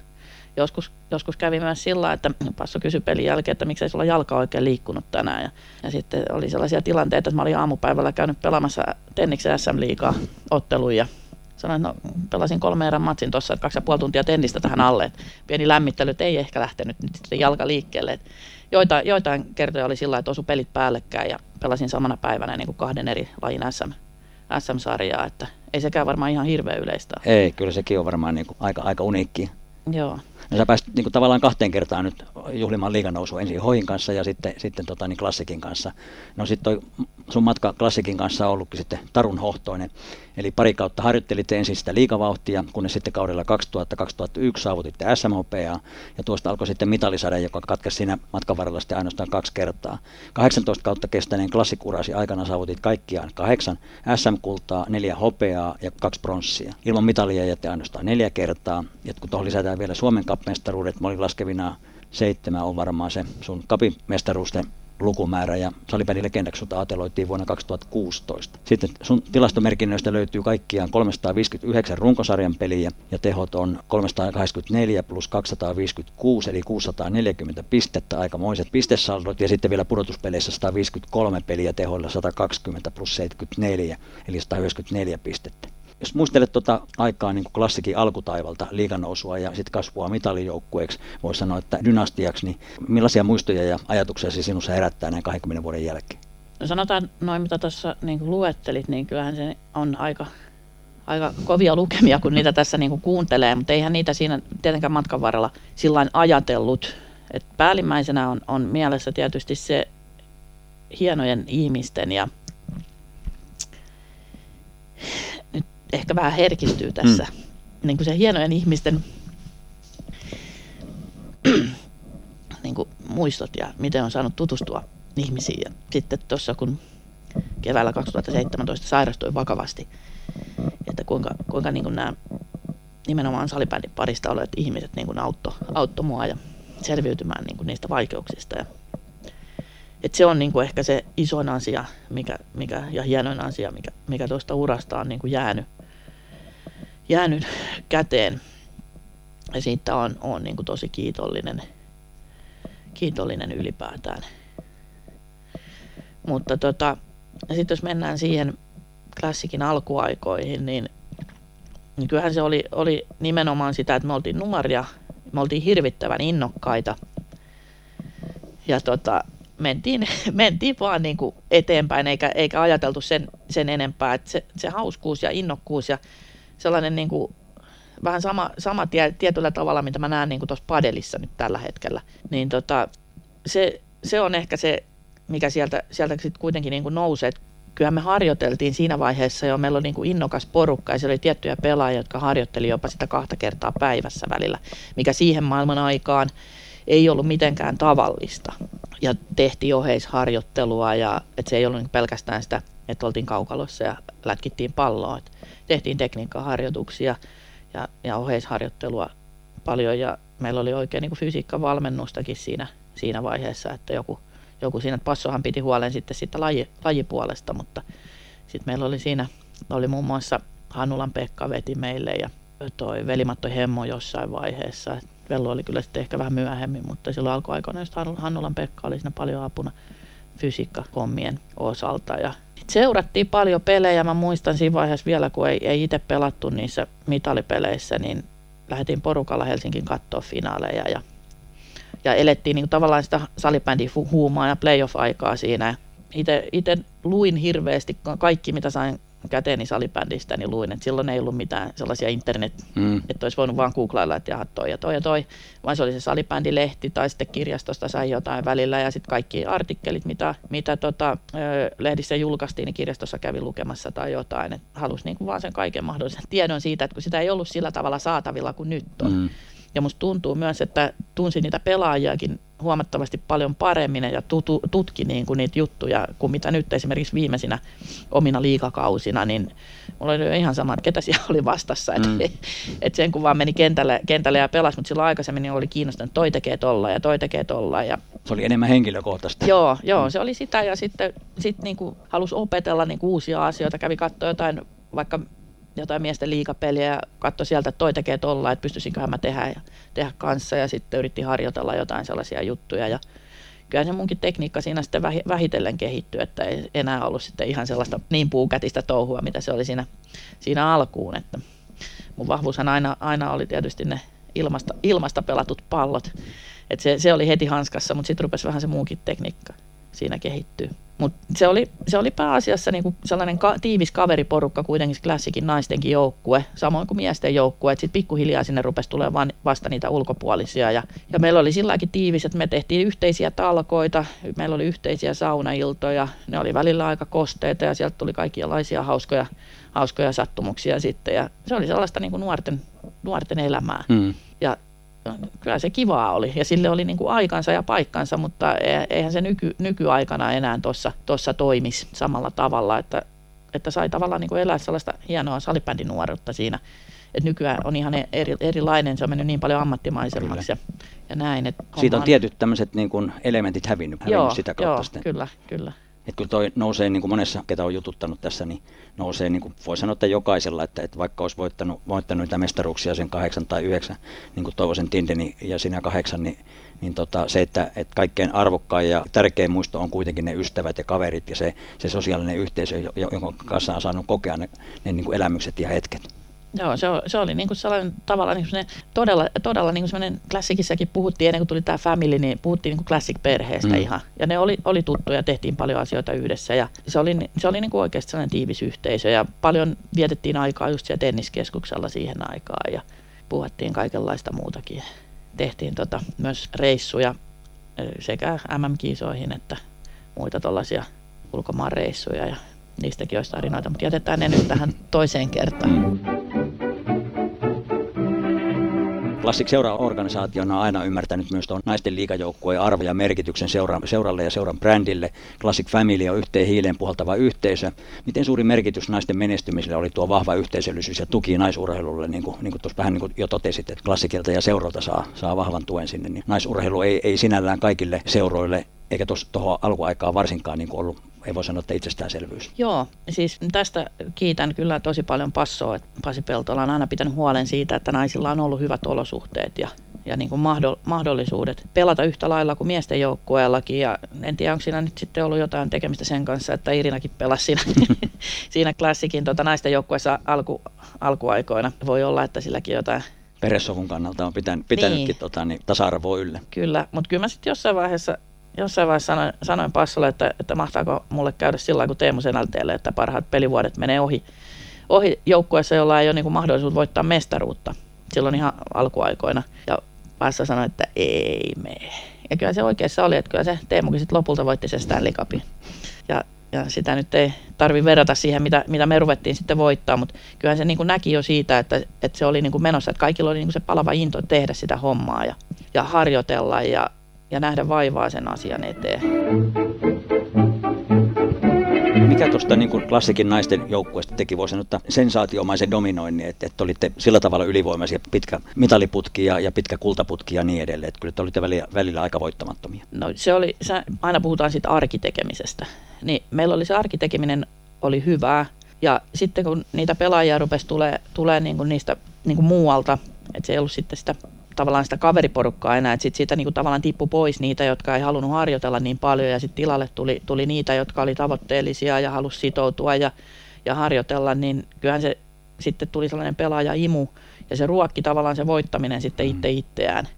Joskus, joskus kävi myös sillä, että Passo kysyi pelin jälkeen, että miksei sulla jalka oikein liikkunut tänään. Ja, ja sitten oli sellaisia tilanteita, että mä olin aamupäivällä käynyt pelaamassa tenniksen S M-liigaa otteluun ja sanoin, että no, pelasin kolme erän matsin tuossa, että kaksi ja puoli tuntia tennistä tähän alle. Että pieni lämmittely, että ei ehkä lähtenyt nyt sitten jalka liikkeelle. Että joitain, joitain kertoja oli sillä, että osui pelit päällekkäin ja pelasin samana päivänä niin kuin kahden eri lajin S M-sarjaa. Että ei sekään varmaan ihan hirveän yleistä. Ei, kyllä sekin on varmaan niin kuin aika, aika uniikki. Joo. No sä pääsit niin kuin tavallaan kahteen kertaan nyt juhlimaan liiganousua, ensin Hoin kanssa ja sitten, sitten tota, niin Klassikin kanssa. No sitten sun matka Klassikin kanssa on ollutkin sitten tarunhohtoinen. Eli pari kautta harjoittelitte ensin sitä liigavauhtia, kunnes sitten kaudella kaksituhatta kaksituhattayksi saavutitte S M H P A. Ja tuosta alkoi sitten mitalisade, joka katkesi siinä matkan varrella sitten ainoastaan kaksi kertaa. kahdeksantoista kautta kestäneen Klassikurasi aikana saavutit kaikkiaan kahdeksan S M-kultaa, neljä hopeaa ja kaksi bronssia. Ilman mitalia jätte ainoastaan neljä kertaa. Ja kun tuohon lisätään vielä Suomen Cup-mestaruudet, mä olin laskevina seitsemän on varmaan se sun kapimestaruusten lukumäärä, ja salibändilegendaksi sut aateloitiin vuonna kaksituhattakuusitoista. Sitten sun tilastomerkinnöistä löytyy kaikkiaan kolmesataaviisikymmentäyhdeksän runkosarjan peliä ja tehot on kolmesataakahdeksankymmentäneljä plus kaksisataaviisikymmentäkuusi eli kuusisataaneljäkymmentä pistettä, aikamoiset pistesaldot, ja sitten vielä pudotuspeleissä sataviisikymmentäkolme peliä tehoilla satakaksikymmentä plus seitsemänkymmentäneljä eli sataayhdeksänkymmentäneljä pistettä. Jos muistelet tuota aikaa niin kuin Klassikin alkutaivalta, liiganousua ja sitten kasvua mitalijoukkueeksi, voisi sanoa, että dynastiaksi, niin millaisia muistoja ja ajatuksia se sinussa herättää näin kahdenkymmenen vuoden jälkeen? Sanotaan noin, mitä tuossa niin luettelit, niin kyllähän se on aika, aika kovia lukemia, kun niitä tässä niin kuuntelee, mutta eihän niitä siinä tietenkään matkan varrella sillain ajatellut. Et päällimmäisenä on, on mielessä tietysti se hienojen ihmisten ja ehkä vähän herkistyy tässä, mm. niin kuin se hienojen ihmisten niin kuin muistot ja miten on saanut tutustua ihmisiin. Ja sitten tuossa kun keväällä kaksituhattaseitsemäntoista sairastui vakavasti, että kuinka, kuinka niin kuin nämä nimenomaan salibändin parista olevat ihmiset niin kuin auttoi autto mua ja selviytymään niin kuin niistä vaikeuksista. Ja, et se on niin kuin ehkä se isoin asia mikä, mikä, ja hienoin asia, mikä, mikä tuosta urasta on niin kuin jäänyt. jäänyt käteen, ja siitä on, on niin kuin tosi kiitollinen, kiitollinen ylipäätään. Mutta tota, sitten jos mennään siihen Klassikin alkuaikoihin, niin, niin kyllähän se oli, oli nimenomaan sitä, että me oltiin numaria, me oltiin hirvittävän innokkaita, ja tota, mentiin, mentiin vaan niin kuin eteenpäin, eikä, eikä ajateltu sen, sen enempää, että se, se hauskuus ja innokkuus ja sellainen niin kuin, vähän sama, sama tie, tietyllä tavalla, mitä mä näen niin kuin tuossa padelissa nyt tällä hetkellä. Niin tota, se, se on ehkä se, mikä sieltä, sieltä sitten kuitenkin niin kuin nousee. Kyllähän me harjoiteltiin siinä vaiheessa jo, meillä oli niin kuin innokas porukka ja siellä oli tiettyjä pelaajia, jotka harjoitteli jopa sitä kahta kertaa päivässä välillä, mikä siihen maailman aikaan ei ollut mitenkään tavallista. Ja tehtiin oheisharjoittelua ja että se ei ollut niin kuin pelkästään sitä, että oltiin kaukalossa ja lätkittiin palloa. Et tehtiin tekniikkaharjoituksia ja, ja oheisharjoittelua paljon, ja meillä oli oikein niin kuin fysiikkavalmennustakin siinä, siinä vaiheessa, että joku, joku siinä, että Passohan piti huolen sitten siitä laji, lajipuolesta, mutta sitten meillä oli siinä, oli muun muassa Hannulan Pekka veti meille ja toi Velimatto Hemmo jossain vaiheessa. Vello oli kyllä sitten ehkä vähän myöhemmin, mutta silloin alkuaikoina just Hannulan Pekka oli siinä paljon apuna fysiikkahommien osalta. Ja seurattiin paljon pelejä. Mä muistan siinä vaiheessa vielä, kun ei, ei itse pelattu niissä mitalipeleissä, niin lähdettiin porukalla Helsingin katsoa finaaleja. Ja, ja elettiin niin tavallaan sitä salibändin huumaa ja playoff-aikaa siinä. Itse luin hirveästi kaikki, mitä sain käteeni salibändistä, niin luin. Et silloin ei ollut mitään sellaisia internet, mm. että olisi voinut vaan googlailla, että jaha, toi ja toi ja toi. Vaan se oli se salibändilehti, tai sitten kirjastosta sai jotain välillä, ja sitten kaikki artikkelit, mitä, mitä tota, lehdissä julkaistiin, niin kirjastossa kävi lukemassa tai jotain. Et halusi niin kuin vaan sen kaiken mahdollisen tiedon siitä, että kun sitä ei ollut sillä tavalla saatavilla kuin nyt on. Mm. Ja musta tuntuu myös, että tunsin niitä pelaajiakin huomattavasti paljon paremmin ja tutu, tutki niin kuin niitä juttuja kuin mitä nyt esimerkiksi viimeisinä omina liigakausina, niin mulla oli ihan sama, että ketä siellä oli vastassa. Mm. Että et sen kun vaan meni kentälle, kentälle ja pelasi, mutta silloin aikaisemmin oli kiinnostanut, toi tekee tolla ja toi tekee tolla. Ja se oli enemmän henkilökohtaista. Joo, joo, se oli sitä, ja sitten sit niin kuin halusi opetella niin kuin uusia asioita, kävi katsoa jotain vaikka jotain miesten liigapeliä ja katsoi sieltä, että toi tekee tolla, että pystyisinköhän mä tehdä, ja, tehdä kanssa, ja sitten yritti harjoitella jotain sellaisia juttuja. Ja kyllähän se munkin tekniikka siinä sitten vähitellen kehittyi, että ei enää ollut sitten ihan sellaista niin puukätistä touhua, mitä se oli siinä, siinä alkuun. Että mun vahvuushan aina, aina oli tietysti ne ilmasta, ilmasta pelatut pallot. Että se, se oli heti hanskassa, mutta sitten rupesi vähän se muukin tekniikka siinä kehittyä. Mutta se oli, se oli pääasiassa niinku sellainen ka- tiivis kaveriporukka kuitenkin, Klassikin naistenkin joukkue, samoin kuin miesten joukkue, että sitten pikkuhiljaa sinne rupesi tulemaan vasta niitä ulkopuolisia. Ja, ja meillä oli silläkin tiivis, että me tehtiin yhteisiä talkoita, meillä oli yhteisiä saunailtoja, ne oli välillä aika kosteita ja sieltä tuli kaikenlaisia hauskoja, hauskoja sattumuksia sitten. Ja se oli sellaista niinku nuorten, nuorten elämää. Mm. Ja kyllä se kivaa oli ja sille oli niin kuin aikansa ja paikkansa, mutta eihän se nyky, nykyaikana enää tuossa, tuossa toimisi samalla tavalla, että, että sai tavallaan niin kuin elää sellaista hienoa salibändinuoruutta siinä. Et nykyään on ihan eri, erilainen, se on mennyt niin paljon ammattimaisemmaksi ja, ja näin. Et siitä on tietyt tämmöiset niin kuin elementit hävinnyt, hävinnyt joo, sitä kautta joo, sitten. Kyllä, kyllä. Että kyllä toi nousee, niin kuin monessa, ketä on jututtanut tässä, niin nousee, niin kuin voi sanoa, että jokaisella, että, että vaikka olisi voittanut, voittanut niitä mestaruuksia sen kahdeksan tai yhdeksän, niin kuin Toivosen Tindeni ja sinä kahdeksan, niin, niin tota, se, että, että kaikkein arvokkain ja tärkein muisto on kuitenkin ne ystävät ja kaverit ja se, se sosiaalinen yhteisö, jonka kanssa on saanut kokea ne, ne niin kuin elämykset ja hetket. Joo, se oli, se oli niin kuin sellainen tavallaan niin kuin todella, todella niin kuin sellainen, Klassikissakin puhuttiin ennen kuin tuli tämä Family, niin puhuttiin niin kuin Classic-perheestä mm. ihan. Ja ne oli, oli tuttuja, tehtiin paljon asioita yhdessä ja se oli, se oli niin kuin oikeasti sellainen tiivis yhteisö ja paljon vietettiin aikaa just siellä tenniskeskuksella siihen aikaan ja puhuttiin kaikenlaista muutakin. Tehtiin tota, myös reissuja sekä M M-kisoihin että muita tuollaisia ulkomaanreissuja ja niistäkin olisi tarinoita, mutta jätetään ne nyt tähän toiseen kertaan. Klassik seura-organisaationa on aina ymmärtänyt myös tuon naisten liigajoukkueen arvo ja merkityksen seura- seuralle ja seuran brändille. Klassik Family on yhteen hiileen puhaltava yhteisö. Miten suuri merkitys naisten menestymiselle oli tuo vahva yhteisöllisyys ja tuki naisurheilulle, niin kuin, niin kuin tuossa vähän niin kuin jo totesit, että Klassikilta ja seuralta saa, saa vahvan tuen sinne. Niin naisurheilu ei, ei sinällään kaikille seuroille, eikä tuohon alkuaikaan varsinkaan niin kuin ollut. Ei voi sanoa, että itsestäänselvyys. Joo, siis tästä kiitän kyllä tosi paljon Passoa. Pasi Peltola on aina pitänyt huolen siitä, että naisilla on ollut hyvät olosuhteet ja, ja niin kuin mahdollisuudet pelata yhtä lailla kuin miesten joukkueellakin. Ja en tiedä, onko siinä nyt sitten ollut jotain tekemistä sen kanssa, että Irinakin pelasi siinä, siinä Klassikin tota, naisten joukkueessa alku, alkuaikoina. Voi olla, että silläkin jotain. Peresovun kannalta on pitänyt, pitänytkin niin. Tota, niin, tasa-arvoa yllä. Kyllä, mutta kyllä mä sitten jossain vaiheessa... Jossain vaiheessa sanoin, sanoin Passolle, että, että mahtaako mulle käydä sillä lailla kuin Teemu Senälteelle, että parhaat pelivuodet menee ohi, ohi joukkueessa, jolla ei ole niin kuin mahdollisuus voittaa mestaruutta silloin ihan alkuaikoina. Ja Passa sanoi, että ei mene. Ja kyllä se oikeassa oli, että kyllä se Teemukin sitten lopulta voitti sen Stanley Cupin. Ja, ja sitä nyt ei tarvitse verrata siihen, mitä, mitä me ruvettiin sitten voittaa, mutta kyllähän se niin kuin näki jo siitä, että, että se oli niin kuin menossa, että kaikilla oli niin kuin se palava into tehdä sitä hommaa ja, ja harjoitella ja ja nähdä vaivaa sen asian eteen. Mikä tuosta niin Klassikin naisten joukkueesta teki, voi sanoa, että sensaatiomaisen dominoinnin, että, että olitte sillä tavalla ylivoimaisia, pitkä mitaliputki ja, ja pitkä kultaputki ja niin edelleen, että kyllä te olitte välillä, välillä aika voittamattomia. No se oli, se, aina puhutaan siitä arkitekemisestä, niin meillä oli se arkitekeminen oli hyvää ja sitten kun niitä pelaajia rupesi tulee, tulee niin kuin niistä niin kuin muualta, että se ei ollut sitten sitä tavallaan sitä kaveriporukkaa enää, että sit siitä niinku tavallaan tippui pois niitä, jotka ei halunnut harjoitella niin paljon ja sitten tilalle tuli, tuli niitä, jotka oli tavoitteellisia ja halusi sitoutua ja, ja harjoitella, niin kyllähän se sitten tuli sellainen pelaaja-imu ja se ruokki tavallaan se voittaminen sitten itse itseään.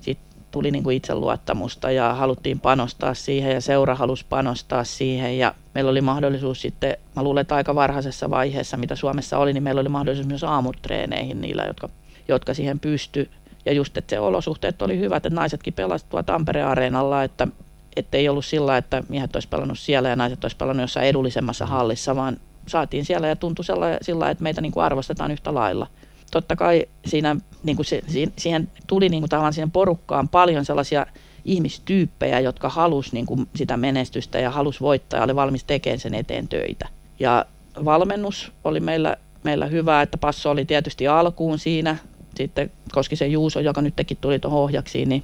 Sitten tuli niinku itseluottamusta ja haluttiin panostaa siihen ja seura halusi panostaa siihen ja meillä oli mahdollisuus sitten, mä luulen, että aika varhaisessa vaiheessa, mitä Suomessa oli, niin meillä oli mahdollisuus myös aamutreeneihin niillä, jotka, jotka siihen pystyi. Ja just, että se olosuhteet oli hyvät, että naisetkin pelasivat tuolla Tampere-areenalla, että ei ollut sillä, että miehet olisi pelannut siellä ja naiset olisi pelannut jossain edullisemmassa hallissa, vaan saatiin siellä ja tuntui sillä, että meitä niin kuin arvostetaan yhtä lailla. Totta kai siinä, niin kuin se, siihen tuli niin kuin tavallaan siihen porukkaan paljon sellaisia ihmistyyppejä, jotka halusi niin kuin sitä menestystä ja halusi voittaa ja oli valmis tekemään sen eteen töitä. Ja valmennus oli meillä, meillä hyvä, että Passo oli tietysti alkuun siinä. Sitten Koskisen Juuso, joka nytkin tuli tuohon ohjaksiin, niin,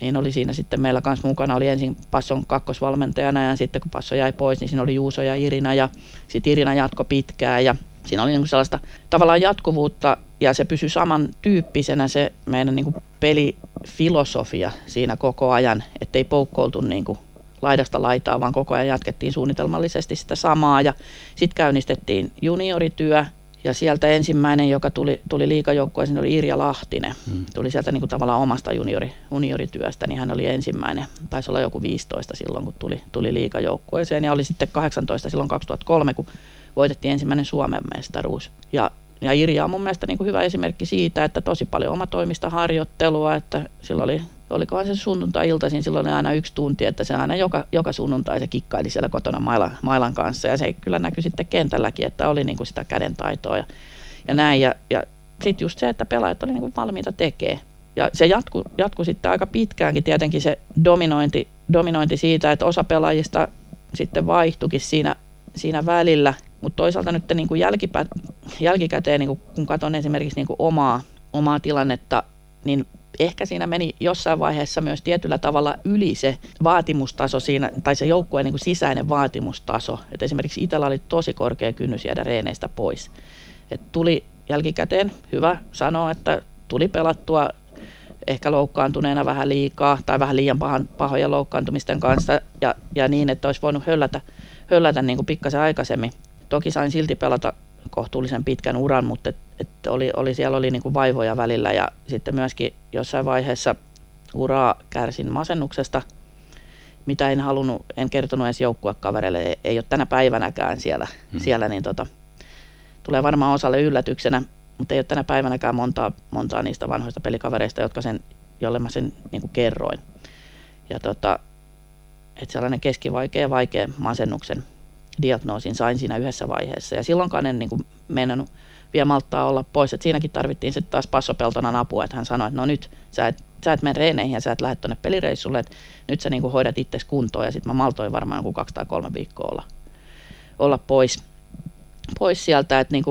niin oli siinä sitten meillä kanssa mukana. Oli ensin Passon kakkosvalmentajana ja sitten kun Passo jäi pois, niin siinä oli Juuso ja Irina ja sitten Irina jatkoi pitkään. Ja siinä oli niinku sellaista tavallaan jatkuvuutta ja se pysyi samantyyppisenä se meidän niinku pelifilosofia siinä koko ajan, ettei poukkoiltu niinku laidasta laitaa, vaan koko ajan jatkettiin suunnitelmallisesti sitä samaa ja sitten käynnistettiin juniorityö. Ja sieltä ensimmäinen, joka tuli, tuli liigajoukkueeseen, oli Irja Lahtinen. Hmm. Tuli sieltä niin kuin tavallaan omasta juniori, juniorityöstä, niin hän oli ensimmäinen. Taisi olla joku viisitoista silloin, kun tuli, tuli liigajoukkueeseen. Ja oli sitten kahdeksantoista silloin kaksituhattakolme, kun voitettiin ensimmäinen Suomen mestaruus. Ja, ja Irja on mun mielestä niin kuin hyvä esimerkki siitä, että tosi paljon omatoimista harjoittelua. Että silloin oli, olikohan se sunnuntai-iltaisin, silloin oli aina yksi tunti, että se aina joka, joka sunnuntai se kikkaili siellä kotona mailan, mailan kanssa. Ja se kyllä näkyi sitten kentälläkin, että oli niin kuin sitä kädentaitoa ja, ja näin. Ja, ja sitten just se, että pelaajat oli niin kuin valmiita tekemään. Ja se jatkui jatku sitten aika pitkäänkin tietenkin se dominointi, dominointi siitä, että osa pelaajista sitten vaihtuikin siinä, siinä välillä. Mutta toisaalta nyt niin kuin jälkipä, jälkikäteen, niin kuin, kun katson esimerkiksi niin kuin omaa, omaa tilannetta, niin ehkä siinä meni jossain vaiheessa myös tietyllä tavalla yli se vaatimustaso siinä, tai se joukkueen niin kuin sisäinen vaatimustaso. Et esimerkiksi itsellä oli tosi korkea kynnys jäädä reeneistä pois. Et tuli jälkikäteen hyvä sanoa, että tuli pelattua ehkä loukkaantuneena vähän liikaa tai vähän liian pahan, pahojen loukkaantumisten kanssa ja, ja niin, että olisi voinut höllätä, höllätä niin kuin pikkasen aikaisemmin. Toki sain silti pelata kohtuullisen pitkän uran, mutta et, et oli, oli, siellä oli niinku vaivoja välillä ja sitten myöskin jossain vaiheessa uraa kärsin masennuksesta, mitä en halunnut, en kertonut edes joukkuekavereille, ei, ei ole tänä päivänäkään siellä, hmm. siellä niin tota, tulee varmaan osalle yllätyksenä, mutta ei ole tänä päivänäkään montaa, montaa niistä vanhoista pelikavereista, jotka sen, jolle mä sen niinku kerroin. Ja tota, et sellainen keskivaikea, vaikea masennuksen diagnoosin sain siinä yhdessä vaiheessa ja silloinkaan en niin meinannut vielä malttaa olla pois. Et siinäkin tarvittiin sitten taas Pasi Peltolan apua, että hän sanoi, että no nyt sä et, sä et mene reeneihin ja sä et lähde tuonne pelireissulle, että nyt sä niin hoidat itses kuntoon ja sitten mä maltoin varmaan joku kaksi tai kolme viikkoa olla, olla pois, pois sieltä. Et niin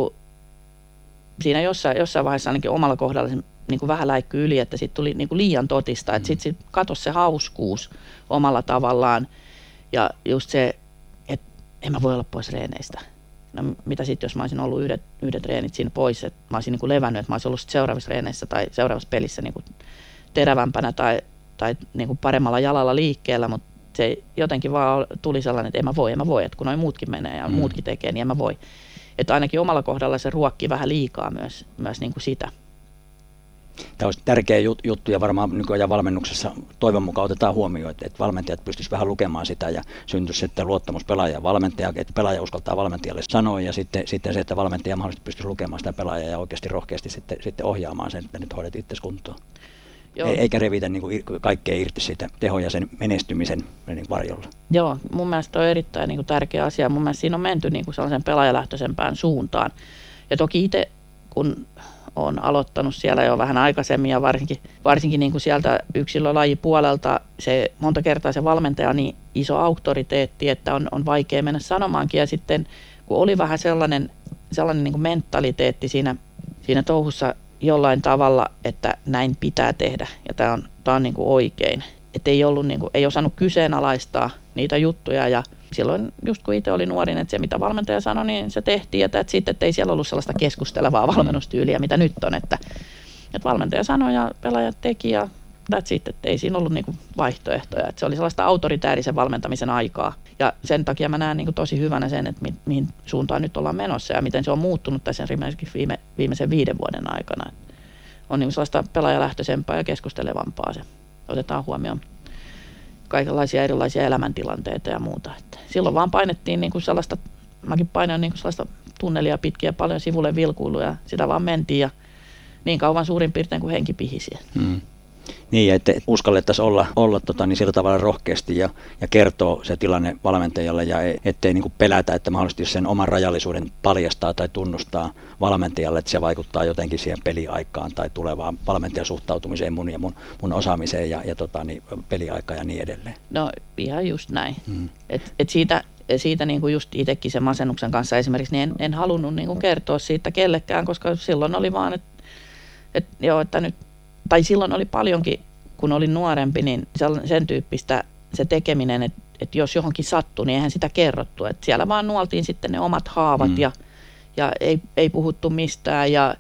siinä jossain, jossain vaiheessa ainakin omalla kohdalla se niin vähän läikkyi yli, että sitten tuli niin liian totista, että sitten sit katosi se hauskuus omalla tavallaan ja just se, en mä voi olla pois reeneistä. No mitä sitten, jos mä olisin ollut yhdet, yhdet reenit siinä pois, että mä olisin niin kuin levännyt, että mä olisin ollut seuraavissa reeneissä tai seuraavassa pelissä niin kuin terävämpänä tai, tai niin kuin paremmalla jalalla liikkeellä, mutta se jotenkin vaan tuli sellainen, että en mä voi, en mä voi, että kun noi muutkin menee ja mm. muutkin tekee, niin en mä voi. Että ainakin omalla kohdalla se ruokki vähän liikaa myös, myös niin kuin sitä. Tämä olisi tärkeä jut- juttu ja varmaan nykyajan valmennuksessa toivon mukaan otetaan huomioon, että, että valmentajat pystyisivät vähän lukemaan sitä ja syntyisi sitten luottamus pelaaja ja valmentaja, että pelaaja uskaltaa valmentajalle sanoa ja sitten, sitten se, että valmentaja mahdollisesti pystyisi lukemaan sitä pelaajaa ja oikeasti rohkeasti sitten, sitten ohjaamaan sen, että nyt hoidat itsesi kuntoon. Joo. Eikä revitä niin kuin kaikkea irti siitä tehoja sen menestymisen niin varjolla. Joo, mun mielestä on erittäin niin kuin tärkeä asia. Mun mielestä siinä on menty niin kuin sellaisen pelaajalähtöisempään suuntaan ja toki itse kun olen aloittanut siellä jo vähän aikaisemmin ja varsinkin, varsinkin niin kuin sieltä yksilölajipuolelta se monta kertaa se valmentaja on niin iso auktoriteetti, että on, on vaikea mennä sanomaankin. Ja sitten kun oli vähän sellainen, sellainen niin kuin mentaliteetti siinä, siinä touhussa jollain tavalla, että näin pitää tehdä ja tämä on, tämä on niin kuin oikein. Että ei, ollut niin kuin, ei osannut kyseenalaistaa niitä juttuja ja silloin just kun itse oli nuori, että se mitä valmentaja sanoi, niin se tehtiin ja tätä sitten, että ei siellä ollut sellaista keskustelevaa valmennustyyliä, mitä nyt on, että, että valmentaja sanoi ja pelaajat teki ja tätä sitten, että ei siinä ollut niinku vaihtoehtoja, että se oli sellaista autoritäärisen valmentamisen aikaa ja sen takia mä näen niinku tosi hyvänä sen, että mi- mihin suuntaan nyt ollaan menossa ja miten se on muuttunut tässä viime, viimeisen viiden vuoden aikana. Että on niinku sellaista pelaajalähtöisempää ja keskustelevampaa se, otetaan huomioon kaikenlaisia erilaisia elämäntilanteita ja muuta. Että silloin vaan painettiin niin kuin sellaista, mäkin painoin niin kuin sellaista tunnelia pitkin ja paljon sivulle vilkuiluja ja sitä vaan mentiin ja niin kauan suurin piirtein kuin henki pihisi. Mm. Niin, että uskallettaisiin olla, olla tota, niin sillä tavalla rohkeasti ja, ja kertoa se tilanne valmentajalle ja ei, ettei niin kuin pelätä, että mahdollisesti sen oman rajallisuuden paljastaa tai tunnustaa valmentajalle, että se vaikuttaa jotenkin siihen peliaikaan tai tulevaan valmentajan suhtautumiseen mun ja mun, mun osaamiseen ja, ja tota, niin, peliaikaan ja niin edelleen. No ihan just näin. Mm. Et, et siitä siitä niin kuin just itsekin sen masennuksen kanssa esimerkiksi niin en, en halunnut niin kuin kertoa siitä kellekään, koska silloin oli vaan, että et, joo, että nyt tai silloin oli paljonkin, kun olin nuorempi, niin sen tyyppistä se tekeminen, että, että jos johonkin sattui, niin eihän sitä kerrottu. Että siellä vaan nuoltiin sitten ne omat haavat mm. ja, ja ei, ei puhuttu mistään. Ja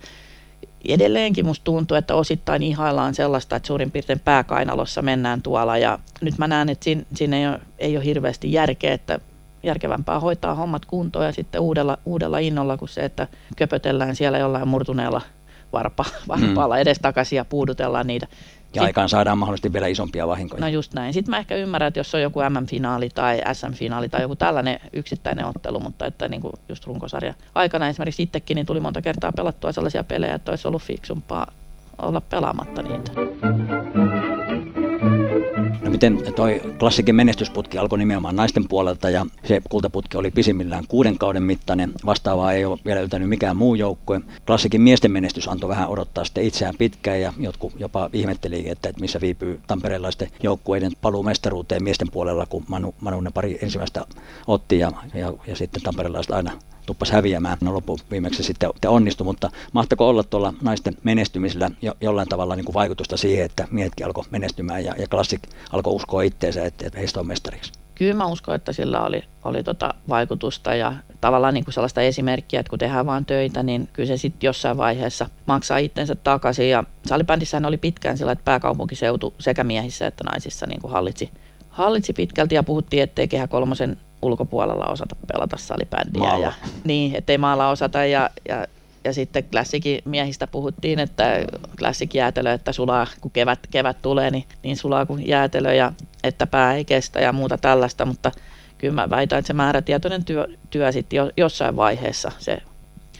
edelleenkin musta tuntuu, että osittain ihaillaan sellaista, että suurin piirtein pääkainalossa mennään tuolla. Ja nyt mä näen, että siinä, siinä ei, ole, ei ole hirveästi järkeä, että järkevämpää hoitaa hommat kuntoon ja sitten uudella, uudella innolla kuin se, että köpötellään siellä jollain murtuneella varpa, varpaalla mm. edestakaisin ja puudutellaan niitä. Ja aikaan saadaan mahdollisesti vielä isompia vahinkoja. No just näin. Sitten mä ehkä ymmärrän, että jos on joku M M-finaali tai S M-finaali tai joku tällainen yksittäinen ottelu, mutta että niin kuin just runkosarja aikana esimerkiksi itsekin niin tuli monta kertaa pelattua sellaisia pelejä, että olisi ollut fiksumpaa olla pelaamatta niitä. No miten toi Klassikin menestysputki alkoi nimenomaan naisten puolelta ja se kultaputki oli pisimmillään kuuden kauden mittainen. Vastaavaa ei ole vielä yltänyt mikään muu joukkue. Klassikin miesten menestys antoi vähän odottaa sitten itseään pitkään ja jotkut jopa ihmetteli, että missä viipyy tamperelaisten joukkueiden paluu mestaruuteen miesten puolella, kun Manu, Manu ne pari ensimmäistä otti ja, ja, ja sitten tamperelaiset aina tuppasi häviämään. No loppu viimeksi sitten onnistui, mutta mahtako olla tuolla naisten menestymisellä jo, jollain tavalla niin kuin vaikutusta siihen, että miehetkin alkoi menestymään ja, ja Klassik alkoi uskoa itseensä, että, että heistä on mestariksi? Kyllä mä uskon, että sillä oli, oli tota vaikutusta ja tavallaan niin kuin sellaista esimerkkiä, että kun tehdään vaan töitä, niin kyllä se sitten jossain vaiheessa maksaa itsensä takaisin. Ja salibändissähän oli pitkään sillä, että pääkaupunkiseutu sekä miehissä että naisissa niin kuin hallitsi, hallitsi pitkälti ja puhuttiin, ettei Kehä kolmosen ulkopuolella osata pelata salibändiä. Maalla. Ja niin, ettei maalla osata ja, ja, ja sitten Klassikin miehistä puhuttiin, että Klassik jäätelö, että sulaa kun kevät, kevät tulee, niin, niin sulaa kuin jäätelö ja että pää ei kestä ja muuta tällaista, mutta kyllä mä väitän, että se määrätietoinen työ, työ sitten jo, jossain vaiheessa se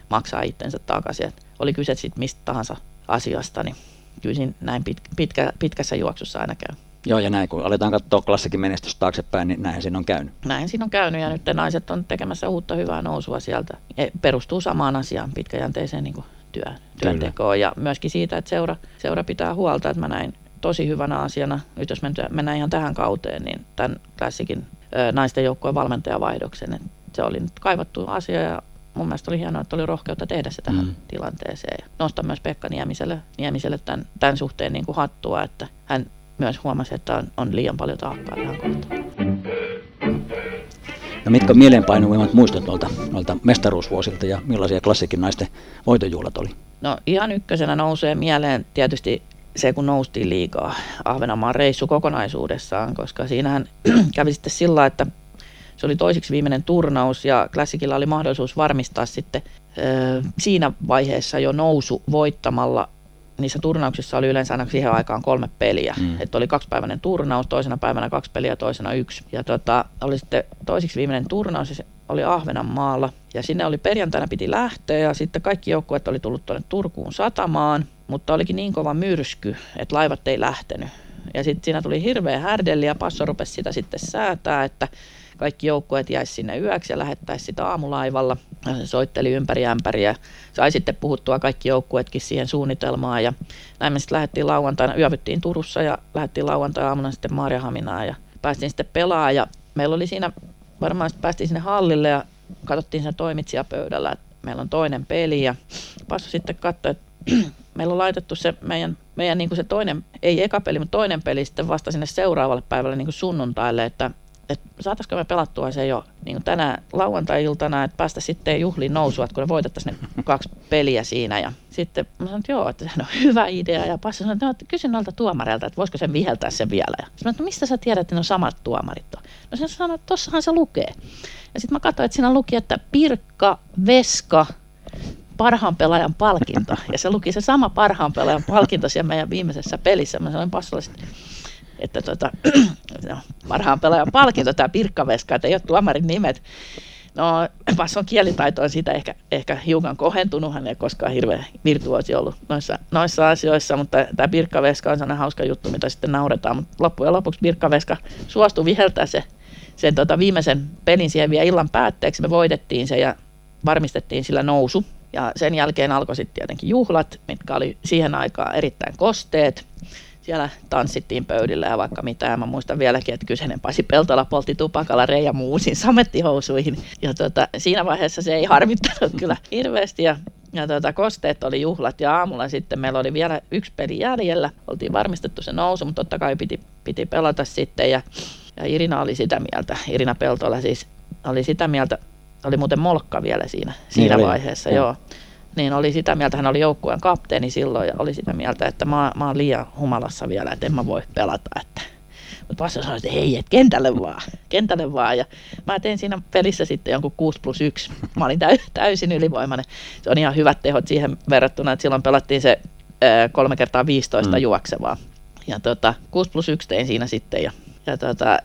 maksaa itsensä takaisin. Et oli kyse sitten mistä tahansa asiasta, niin kyllä siinä näin pit, pitkä, pitkässä juoksussa aina käy. Joo, ja näin kun aletaan katsoa Klassikin menestystä taaksepäin, niin näinhän siinä on käynyt. Näin siinä on käynyt, ja nyt naiset on tekemässä uutta hyvää nousua sieltä. He perustuu samaan asiaan, pitkäjänteiseen niin kuin työ, työntekoon, ja myöskin siitä, että seura, seura pitää huolta, että mä näin tosi hyvänä asiana, nyt jos mennään ihan tähän kauteen, niin tämän Klassikin ö, naisten joukkueen valmentajavaihdoksen, että se oli nyt kaivattu asia, ja mun mielestä oli hienoa, että oli rohkeutta tehdä se tähän mm. tilanteeseen. Nostan myös Pekka Niemiselle, Niemiselle tämän, tämän suhteen niin kuin hattua, että hän myös huomasi, että on, on liian paljon taakkaa tähän kohtaan. No mitkä mieleenpainuvimmat muistot noilta, noilta mestaruusvuosilta ja millaisia Klassikin naisten voitojuhlat oli? No ihan ykkösenä nousee mieleen tietysti se, kun noustiin liigaa Ahvenanmaan reissu kokonaisuudessaan, koska siinähän kävi sitten sillä, että se oli toiseksi viimeinen turnaus ja Klassikilla oli mahdollisuus varmistaa sitten ö, siinä vaiheessa jo nousu voittamalla. Niissä turnauksissa oli yleensä aina siihen aikaan kolme peliä. Mm. Että oli kaksipäiväinen turnaus, toisena päivänä kaksi peliä, toisena yksi. Ja tota, oli sitten toiseksi viimeinen turnaus, se oli Ahvenanmaalla. Ja sinne oli perjantaina piti lähteä ja sitten kaikki joukkueet oli tullut tuonne Turkuun satamaan. Mutta olikin niin kova myrsky, että laivat ei lähtenyt. Ja sitten siinä tuli hirveä härdelli ja Passo rupesi sitä sitten säätää, että kaikki joukkueet jäisi sinne yöksi ja lähettäisi sitä aamulaivalla. Ja se soitteli ympäri ämpäriä. Sai sitten puhuttua kaikki joukkueetkin siihen suunnitelmaan. Ja näin me sitten lähdettiin lauantaina, yövyttiin Turussa ja lähdettiin lauantaina aamuna sitten Maarianhaminaan. Ja päästiin sitten pelaamaan ja meillä oli siinä, varmaan päästiin sinne hallille ja katsottiin sen toimitsijapöydällä, että meillä on toinen peli. Ja Passo sitten katsoi, että meillä on laitettu se meidän, meidän niin kuin se toinen, ei eka peli, mutta toinen peli sitten vasta sinne seuraavalle päivälle niin kuin sunnuntaille, että että saataisiko me pelattua se jo niin tänään lauantai-iltana, että päästä sitten juhliin nousua, että kun ne voitettaisiin ne kaksi peliä siinä. Ja sitten mä sanoin, että joo, että se on hyvä idea. Ja Passi sanoi, että no, kysy noilta tuomareilta, että voisiko sen viheltää sen vielä. Ja sanoin, että no, mistä sä tiedät, että ne on samat tuomarit on? No se sanoi, että tossahan se lukee. Ja sitten mä katsoin, että siinä luki, että Pirkka Veska, parhaan pelaajan palkinto. Ja se luki se sama parhaan pelaajan palkinto siellä meidän viimeisessä pelissä. Mä sanoin Passilla sitten, että tuota, no, parhaan pelaajan palkinto tämä Pirkka Veska, että ei ole tuomarin nimet. No, Passon kielitaito on siitä ehkä, ehkä hiukan kohentunut, hän ei koskaan hirveä virtuosi ollut noissa, noissa asioissa, mutta tämä Pirkka Veska on sellainen hauska juttu, mitä sitten nauretaan, mutta loppujen lopuksi Pirkka Veska suostui viheltää se, sen tuota, viimeisen pelin siihen vielä illan päätteeksi, me voitettiin se ja varmistettiin sillä nousu. Ja sen jälkeen alkoi sitten tietenkin juhlat, mitkä oli siihen aikaan erittäin kosteet. Siellä tanssittiin pöydillä ja vaikka mitä. Mä muistan vieläkin, että kyseinen Pasi Peltola poltti tupakalla Reija Muusin samettihousuihin. Ja tuota, siinä vaiheessa se ei harmittanut kyllä hirveästi. Ja, ja tuota, kosteet oli juhlat ja aamulla sitten meillä oli vielä yksi peli jäljellä. Oltiin varmistettu se nousu, mutta totta kai piti, piti pelata sitten. Ja, ja Irina oli sitä mieltä, Irina Peltola siis oli sitä mieltä. Oli muuten molkka vielä siinä, siinä niin vaiheessa, oli. Joo. Niin oli sitä mieltä, hän oli joukkueen kapteeni silloin ja oli sitä mieltä, että mä, mä oon liian humalassa vielä, että en mä voi pelata. Että Mutta Pasi sanoi, että hei, et kentälle vaan, kentälle vaan. Ja mä tein siinä pelissä sitten jonkun kuusi plus yksi. Mä olin täysin ylivoimainen. Se on ihan hyvät tehot siihen verrattuna, että silloin pelattiin se kolme kertaa viisitoista mm. juoksevaa. Ja tota, kuusi plus yksi tein siinä sitten. Ja, ja tota,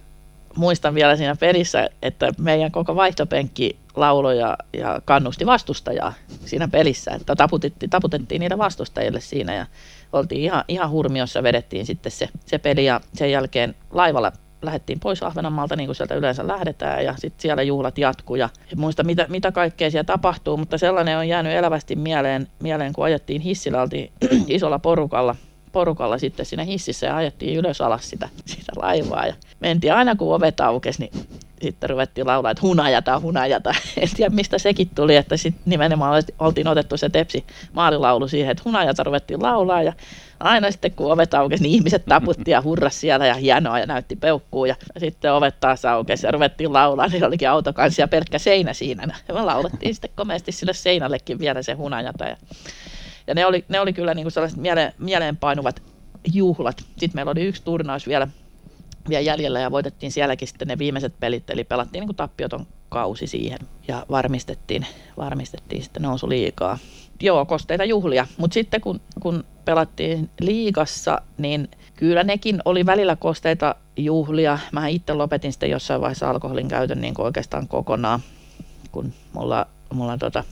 muistan vielä siinä pelissä, että meidän koko vaihtopenkki lauloi ja, ja kannusti vastustajaa siinä pelissä. Että taputettiin, taputettiin niitä vastustajille siinä ja oltiin ihan, ihan hurmiossa, vedettiin sitten se, se peli ja sen jälkeen laivalla lähdettiin pois Ahvenanmaalta, niin kuin sieltä yleensä lähdetään, ja sitten siellä juhlat jatkuu. Ja en muista, mitä, mitä kaikkea siellä tapahtuu, mutta sellainen on jäänyt elävästi mieleen, mieleen kun ajettiin hissillä, oltiin isolla porukalla. porukalla sitten siinä hississä ja ajettiin ylös alas sitä, sitä laivaa ja mentiin aina kun ovet aukesi, niin sitten ruvettiin laulaa, että hunajata, hunajata. En tiedä mistä sekin tuli, että sitten nimenomaan oltiin otettu se tepsi maalilaulu siihen, että hunajata ruvettiin laulaa ja aina sitten kun ovet aukesi, niin ihmiset taputti ja hurras siellä ja hienoa ja näytti peukkuun ja sitten ovet taas aukesi ja ruvettiin laulaa, niin olikin autokansi ja pelkkä seinä siinä. Ja me laulettiin sitten komeasti sille seinällekin vielä se hunajata ja Ja ne oli, ne oli kyllä niin kuin sellaiset mieleen, mieleenpainuvat juhlat. Sitten meillä oli yksi turnaus vielä, vielä jäljellä ja voitettiin sielläkin sitten ne viimeiset pelit. Eli pelattiin niin kuin tappioton kausi siihen ja varmistettiin, varmistettiin sitten nousu liigaa. Joo, kosteita juhlia. Mutta sitten kun, kun pelattiin liigassa, niin kyllä nekin oli välillä kosteita juhlia. Mähän itse lopetin sitten jossain vaiheessa alkoholin käytön niin kuin oikeastaan kokonaan, kun mulla... mulla tota,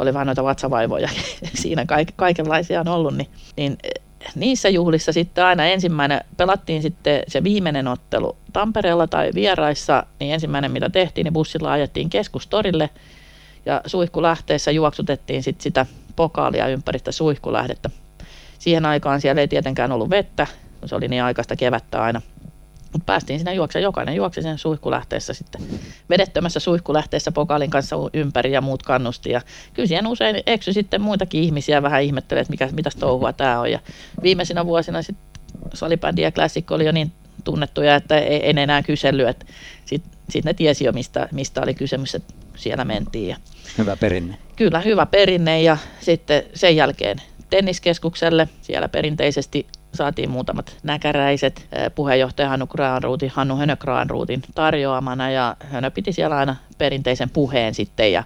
oli vähän noita vatsavaivoja, siinä kaikenlaisia on ollut, niin, niin niissä juhlissa sitten aina ensimmäinen, pelattiin sitten se viimeinen ottelu Tampereella tai vieraissa, niin ensimmäinen mitä tehtiin, niin bussilla ajettiin keskustorille ja suihkulähteessä juoksutettiin sitten sitä pokaalia ympäri sitä suihkulähdettä. Siihen aikaan siellä ei tietenkään ollut vettä, kun se oli niin aikaista kevättä aina. Mutta päästiin siinä juoksemaan, jokainen juoksi sen suihkulähteessä sitten, vedettömässä suihkulähteessä pokaalin kanssa ympäri ja muut kannusti. Ja kyllä siihen usein eksy sitten muitakin ihmisiä vähän ihmettelee, että mikä, mitäs touhua tämä on. Ja viimeisinä vuosina sitten salibändi ja Klassik oli jo niin tunnettuja, että ei, ei enää kysellyt. Sitten sit ne tiesi jo, mistä, mistä oli kysymys, että siellä mentiin. Ja hyvä perinne. Kyllä, hyvä perinne ja sitten sen jälkeen tenniskeskukselle siellä perinteisesti saatiin muutamat näkäräiset puheenjohtaja Hannu Granruutin, Hannu Hönö Granruutin tarjoamana ja Hönö piti siellä aina perinteisen puheen sitten ja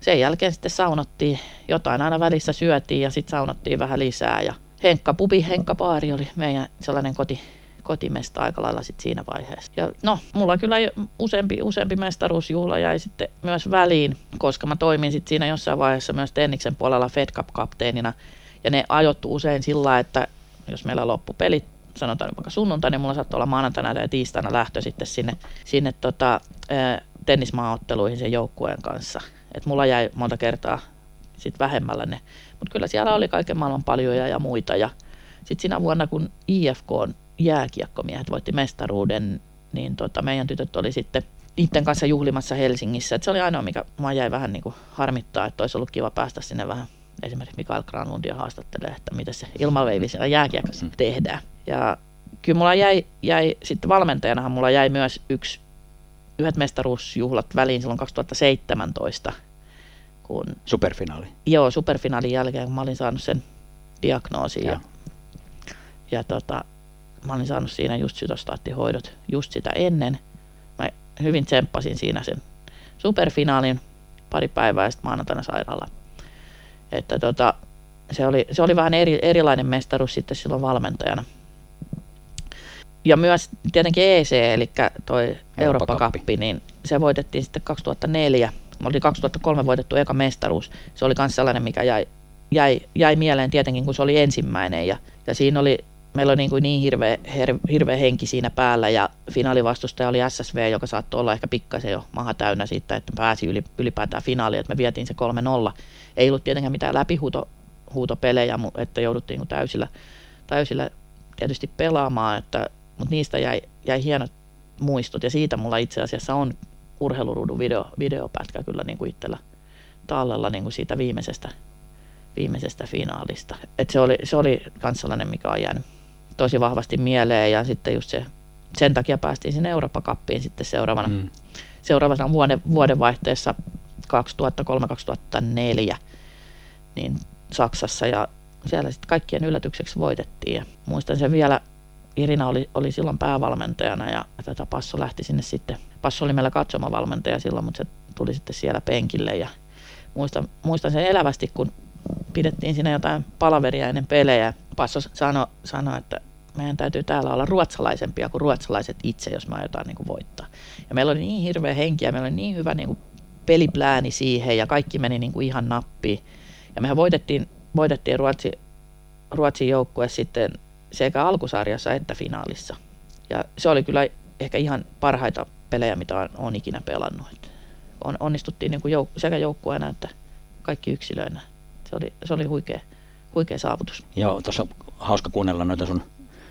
sen jälkeen sitten saunottiin jotain, aina välissä syötiin ja sitten saunottiin vähän lisää ja Henkka Pubi, Henkka Baari oli meidän sellainen koti, kotimesta aika lailla sitten siinä vaiheessa. Ja no, mulla kyllä useampi, useampi mestaruusjuhla jäi sitten myös väliin, koska mä toimin sitten siinä jossain vaiheessa myös tenniksen puolella Fed Cup-kapteenina ja ne ajoittu usein sillä, että jos meillä loppu pelit, sanotaan vaikka sunnuntai, niin mulla saattaa olla maanantaina ja tiistaina lähtö sitten sinne, sinne tota, tennismaaotteluihin sen joukkueen kanssa. Et mulla jäi monta kertaa sit vähemmällä ne. Mutta kyllä siellä oli kaiken maailman paljoja ja muita. Ja sitten siinä vuonna, kun I F K:n jääkiekkomiehet voitti mestaruuden, niin tota, meidän tytöt oli sitten niiden kanssa juhlimassa Helsingissä. Et se oli ainoa, mikä mua jäi vähän niin kuin harmittaa, että olisi ollut kiva päästä sinne vähän. Esimerkiksi Mikael Granlundia haastattelee, että mitä se ilmaveivi siellä jääkiekossa tehdään. Ja kyllä mulla jäi, jäi sitten valmentajanahan mulla jäi myös yksi, yhdet mestaruusjuhlat väliin silloin kaksituhattaseitsemäntoista. Kun, superfinaali. Joo, superfinaalin jälkeen, kun mä olin saanut sen diagnoosin. Ja, ja, ja tota, mä olin saanut siinä just sytostaattihoidot just sitä ennen. Mä hyvin tsemppasin siinä sen superfinaalin pari päivää ja sitten maanantaina sairaalaan. Että tota, se, oli, se oli vähän eri, erilainen mestaruus sitten silloin valmentajana. Ja myös tietenkin E C, eli toi Eurooppa-kappi, niin se voitettiin sitten kaksituhattaneljä. Oli kaksituhattakolme voitettu eka mestaruus. Se oli myös sellainen, mikä jäi, jäi, jäi mieleen tietenkin, kun se oli ensimmäinen. Ja, ja siinä oli, meillä oli niin, kuin niin hirveä, her, hirveä henki siinä päällä, ja finaalivastustaja oli S S V, joka saattoi olla ehkä pikkasen jo maha täynnä siitä, että pääsi ylipäätään finaaliin, että me vietiin se kolme nolla. Ei ollut tietenkään mitään läpihuutopelejä, että jouduttiin täysillä, täysillä tietysti pelaamaan, että, mutta niistä jäi, jäi hienot muistot. Ja siitä mulla itse asiassa on urheiluruudun video, videopätkä kyllä niin kuin itsellä tallella niin kuin siitä viimeisestä, viimeisestä finaalista. Et se oli, se oli kans sellainen, mikä on jäänyt tosi vahvasti mieleen. Ja sitten just se, sen takia päästiin sinne Eurooppa-kappiin sitten seuraavana, mm. seuraavana vuoden, vuodenvaihteessa. kaksituhattakolme kaksituhattaneljä niin Saksassa ja siellä sitten kaikkien yllätykseksi voitettiin ja muistan sen vielä Irina oli, oli silloin päävalmentajana ja tätä Passo lähti sinne sitten. Passo oli meillä katsomavalmentaja silloin, mutta se tuli sitten siellä penkille. Ja muistan, muistan sen elävästi, kun pidettiin siinä jotain palaveria ennen pelejä. Passo sanoi, sano, että meidän täytyy täällä olla ruotsalaisempia kuin ruotsalaiset itse, jos me aiotaan niin kuin voittaa. Ja meillä oli niin hirveä henki ja meillä oli niin hyvä niin kuin peliplääni siihen ja kaikki meni niin kuin ihan nappiin. Ja mehän voitettiin, voitettiin Ruotsi, Ruotsin joukkue sitten sekä alkusarjassa että finaalissa. Ja se oli kyllä ehkä ihan parhaita pelejä, mitä olen ikinä pelannut. On, onnistuttiin niin kuin jouk- sekä joukkueena että kaikki yksilöinä. Se oli, se oli huikea, huikea saavutus. Joo, tuossa on hauska kuunnella noita sun,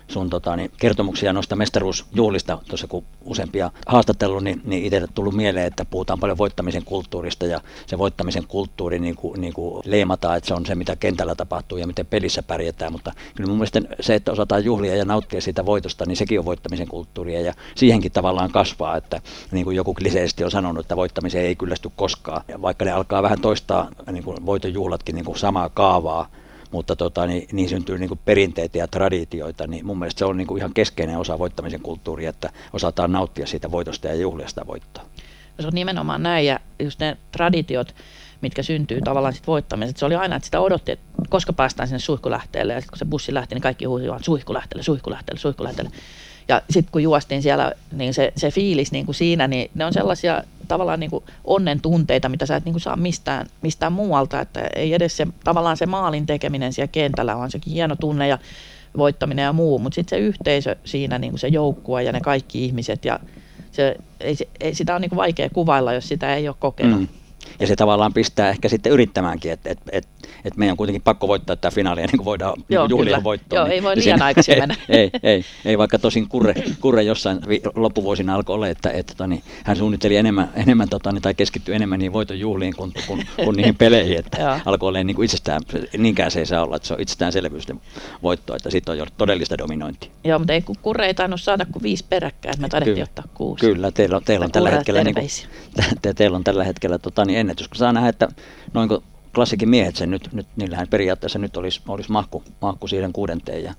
sun tota, niin kertomuksia noista mestaruusjuhlista. Tuossa kun useampia haastattelu, niin, niin itselle tullut mieleen, että puhutaan paljon voittamisen kulttuurista ja se voittamisen kulttuuri niin kuin, niin kuin leimataan, että se on se, mitä kentällä tapahtuu ja miten pelissä pärjätään. Mutta kyllä mun mielestä se, että osataan juhlia ja nauttia siitä voitosta, niin sekin on voittamisen kulttuuria ja siihenkin tavallaan kasvaa, että niin kuin joku kliseisesti on sanonut, että voittamiseen ei kyllästy koskaan. Ja vaikka ne alkaa vähän toistaa niin kuin voitojuhlatkin niin kuin samaa kaavaa, mutta tota, niin, niin syntyy niin kuin perinteitä ja traditioita, niin mun mielestä se on niin kuin ihan keskeinen osa voittamisen kulttuuria, että osataan nauttia siitä voitosta ja juhlia sitä voittoa. No se on nimenomaan näin, ja just ne traditiot, mitkä syntyy tavallaan sit voittamisesta, se oli aina, että sitä odotti, että koska päästään sinne suihkulähteelle, ja sitten kun se bussi lähti, niin kaikki huusivat suihkulähteelle, suihkulähteelle, suihkulähteelle. Ja sitten kun juostiin siellä, niin se, se fiilis niin kuin siinä, niin ne on sellaisia tavallaan niin kuin onnen tunteita, mitä sä et niin kuin saa mistään, mistään muualta. Että ei edes se, tavallaan se maalin tekeminen siellä kentällä, on sekin hieno tunne ja voittaminen ja muu. Mutta sitten se yhteisö siinä, niin kuin se joukkue ja ne kaikki ihmiset. Ja se, ei, ei, sitä on niin kuin vaikea kuvailla, jos sitä ei ole kokenut. Mm. Ja se tavallaan pistää ehkä sitten yrittämäänkin, että et, et, et meidän on kuitenkin pakko voittaa tämä finaali ennen kuin voidaan niin juhlia voittoon. Joo, niin, ei voi liian aikaisin mennä. Ei, ei, ei, vaikka tosin Kurre, kurre jossain loppuvuosina alkoi olla, että et, toni, hän suunnitteli enemmän, enemmän totani, tai keskittyi enemmän niihin voitojuhliin kuin, kuin, kuin niihin peleihin. Että alkoi olla niin kuin itsestään, niinkään se ei saa olla, että se on itsestäänselvyys voittoa, että siitä on jo todellista dominointia. Joo, mutta ei kun Kurre ei tainnut saada kuin viisi peräkkäin, että me taidettiin ottaa kuusi. Kyllä, teillä on, teillä on tällä hetkellä, niin kuin, te, teillä on tällä hetkellä tota, niin ennätys, kun saa nähdä, että noinko klassikin miehet sen nyt, nyt niillähän periaatteessa nyt olisi, olisi mahku, mahku siihen kuudenteen ja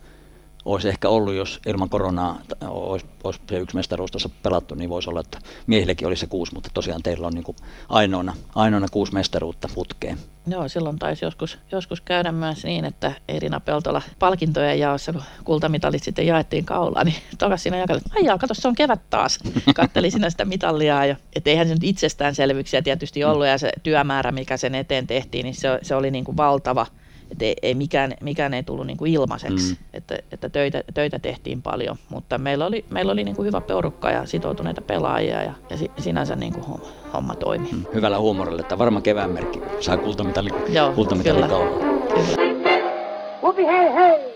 olisi ehkä ollut, jos ilman koronaa olisi, olisi se yksi mestaruus tuossa pelattu, niin voisi olla, että miehillekin olisi se kuusi, mutta tosiaan teillä on niin kuin ainoana, ainoana kuusi mestaruutta putkeen. Joo, silloin taisi joskus, joskus käydä myös niin, että Irina Peltola palkintojen jaossa, kun kultamitalit sitten jaettiin kaulaan, niin takaisin siinä jakeli, että aijaa, kato, se on kevät taas. Katteli siinä sitä mitallia, ja et eihän se nyt itsestäänselvyyksiä tietysti ollut, ja se työmäärä, mikä sen eteen tehtiin, niin se, se oli niin kuin valtava. Että ei, ei mikään, mikään ei tullut niin kuin ilmaiseksi, mm. että, että töitä, töitä tehtiin paljon, mutta meillä oli, meillä oli niin kuin hyvä porukka ja sitoutuneita pelaajia ja, ja sinänsä niin kuin homma, homma toimi. Mm. Hyvällä huumorilla, että varma kevään merkki saa kultamitali, kultamitali kaulaan. Upi hei hei!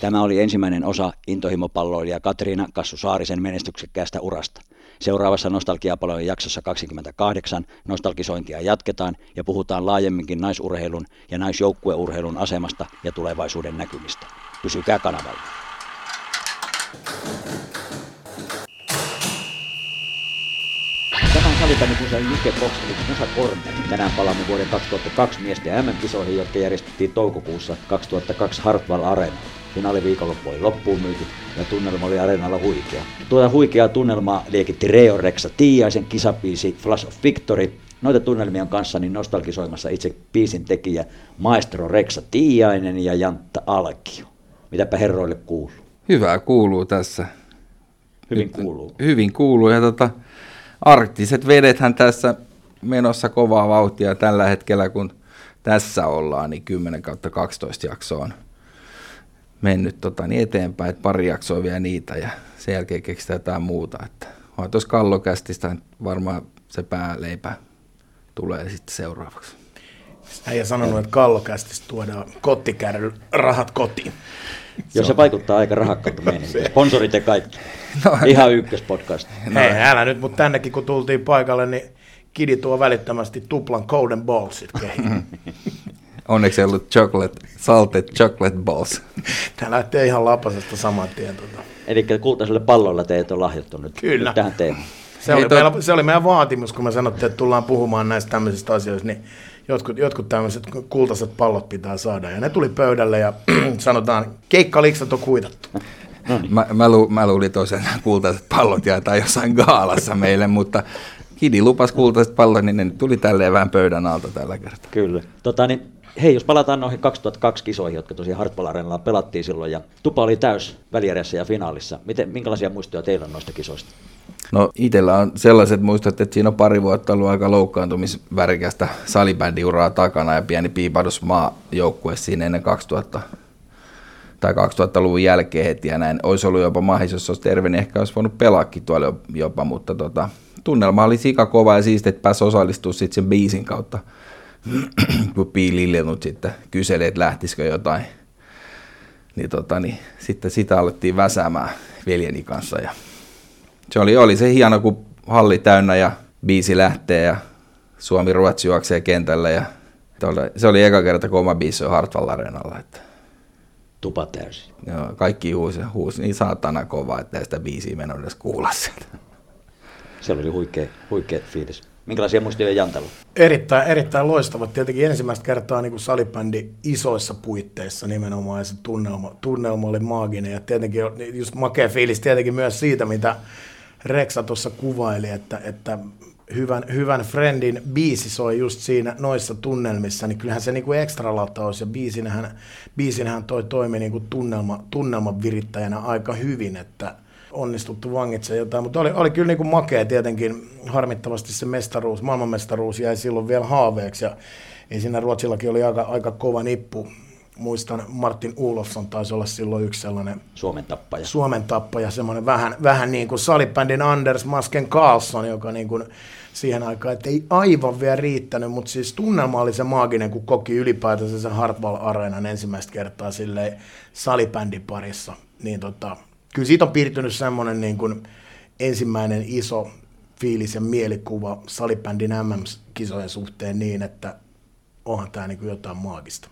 Tämä oli ensimmäinen osa intohimopalloilija Katriina Kassu Saarisen menestyksekkäästä urasta. Seuraavassa Nostalgiapalojen jaksossa kaksikymmentäkahdeksan nostalgisointia jatketaan ja puhutaan laajemminkin naisurheilun ja naisjoukkueurheilun asemasta ja tulevaisuuden näkymistä. Pysykää kanavalla. Tämä on salibändi musa Jukebox eli Musa Corner. Tänään palaamme vuoden kaksituhattakaksi miesten ja M M-kisoihin, jotka järjestettiin toukokuussa kaksituhattakaksi Hartwall Arena. Finaaliviikonloppu oli loppuun myyty ja tunnelma oli areenalla huikea. Tuota huikeaa tunnelmaa liekitti Reorexa Tiijaisen kisabiisi Flash of Victory. Noita tunnelmia on kanssani nostalgisoimassa itse biisin tekijä maestro Rexa Tiijainen ja Jantta Alkio. Mitäpä herroille kuuluu? Hyvää kuuluu tässä. Hyvin kuuluu. Hyvin kuuluu ja tota, arktiset vedethän tässä menossa kovaa vauhtia tällä hetkellä kun tässä ollaan, niin kymmenen kaksitoista jaksoon mennyt tota, niin eteenpäin, että pari jaksoa vielä niitä ja sen jälkeen keksitään jotain muuta. Että on tuossa Kallokästistä varmaan se pääleipä tulee sitten seuraavaksi. Äijä sanonut, että Kallokästistä tuodaan kottikärry rahat kotiin. Joo, se vaikuttaa aika rahakkaalta menemään. Sponsorit ja kaikki. No, ihan ykköspodcast. No, hei, älä nyt, mutta tännekin kun tultiin paikalle, niin Kidi tuo välittömästi tuplan golden ballsit kehiin. Onneksi ei ollut chocolate, salted chocolate balls. Tää lähtee ihan lapasesta saman tien. Tuota. Eli kultaiselle pallolla teet on lahjottu nyt, nyt tähän teemaan. Se oli, meillä, se oli meidän vaatimus, kun me sanottiin, että tullaan puhumaan näistä tämmöisistä asioista, niin jotkut, jotkut tämmöiset kultaiset pallot pitää saada. Ja ne tuli pöydälle ja sanotaan, keikkaliksat on kuitattu. Mä, mä, lu, mä luulin tosiaan, että kultaiset pallot jaetaan jossain gaalassa meille, mutta Kidi lupas kultaiset pallot, niin ne tuli tälleen vähän pöydän alta tällä kertaa. Kyllä. Tota, niin, hei, jos palataan noihin kaksituhattakaksi kisoihin, jotka tosiaan Hartwall Arenalla pelattiin silloin, ja tupa oli täys välijärjessä ja finaalissa. Miten, minkälaisia muistoja teillä on noista kisoista? No itsellä on sellaiset muistot, että siinä on pari vuotta ollut aika loukkaantumisvärikästä salibändiuraa takana ja pieni piipahdus maajoukkue siinä ennen kaksituhatta tai kaksituhattaluvun jälkeen heti ja näin. Olisi ollut jopa mahis, jos olisi terve, niin ehkä olisi voinut pelaakin tuolla jopa, mutta tota, tunnelma oli sikakova ja siisti, että pääsi osallistumaan sitten sen biisin kautta, kun piilillenut sitten kyseli, että lähtisikö jotain. Niin, tota, niin, sitten sitä alettiin väsäämään veljeni kanssa ja se oli, oli se hieno, kun halli täynnä ja biisi lähtee ja Suomi-Ruotsi juoksee kentällä. Ja se oli eka kerta, kun oma biisi on Hartwall Areenalla. Tupa täysin. Joo, kaikki huusi, huusi niin saatana kovaa, että sitä biisiä mennä edes kuulla sieltä. Se oli huikea, huikea fiilis. Minkälaisia muistoja Jantalla? Erittäin, erittäin loistavat. Tietenkin ensimmäistä kertaa niin kuin salibändi isoissa puitteissa nimenomaan, ja se tunnelma, tunnelma oli maaginen. Ja tietenkin just makea fiilis tietenkin myös siitä, mitä Rexa tuossa kuvaili, että, että hyvän, hyvän friendin biisi soi just siinä noissa tunnelmissa, niin kyllähän se niinku ekstra lataus ja biisinähän, biisinähän toi toimi niinku tunnelma, tunnelman virittäjänä aika hyvin, että onnistuttu vangitsemaan jotain, mutta oli, oli kyllä niinku makea tietenkin, harmittavasti se mestaruus, maailmanmestaruus jäi silloin vielä haaveeksi ja ei siinä Ruotsillakin oli aika, aika kova nippu. Muistan, Martin Ulofsson taisi olla silloin yksi sellainen Suomen tappaja, Suomen tappaja semmoinen vähän, vähän niin kuin salibändin Anders Masken Carlson, joka niin kuin siihen aikaan, että ei aivan vielä riittänyt, mutta siis tunnelma oli se maaginen, kun koki ylipäätänsä sen Hartwall-areenan ensimmäistä kertaa silleen salibändin parissa. Niin tota, kyllä siitä on piirtynyt semmoinen niin kuin ensimmäinen iso fiilis ja mielikuva salibändin M M-kisojen suhteen niin, että onhan tämä niin kuin jotain maagista.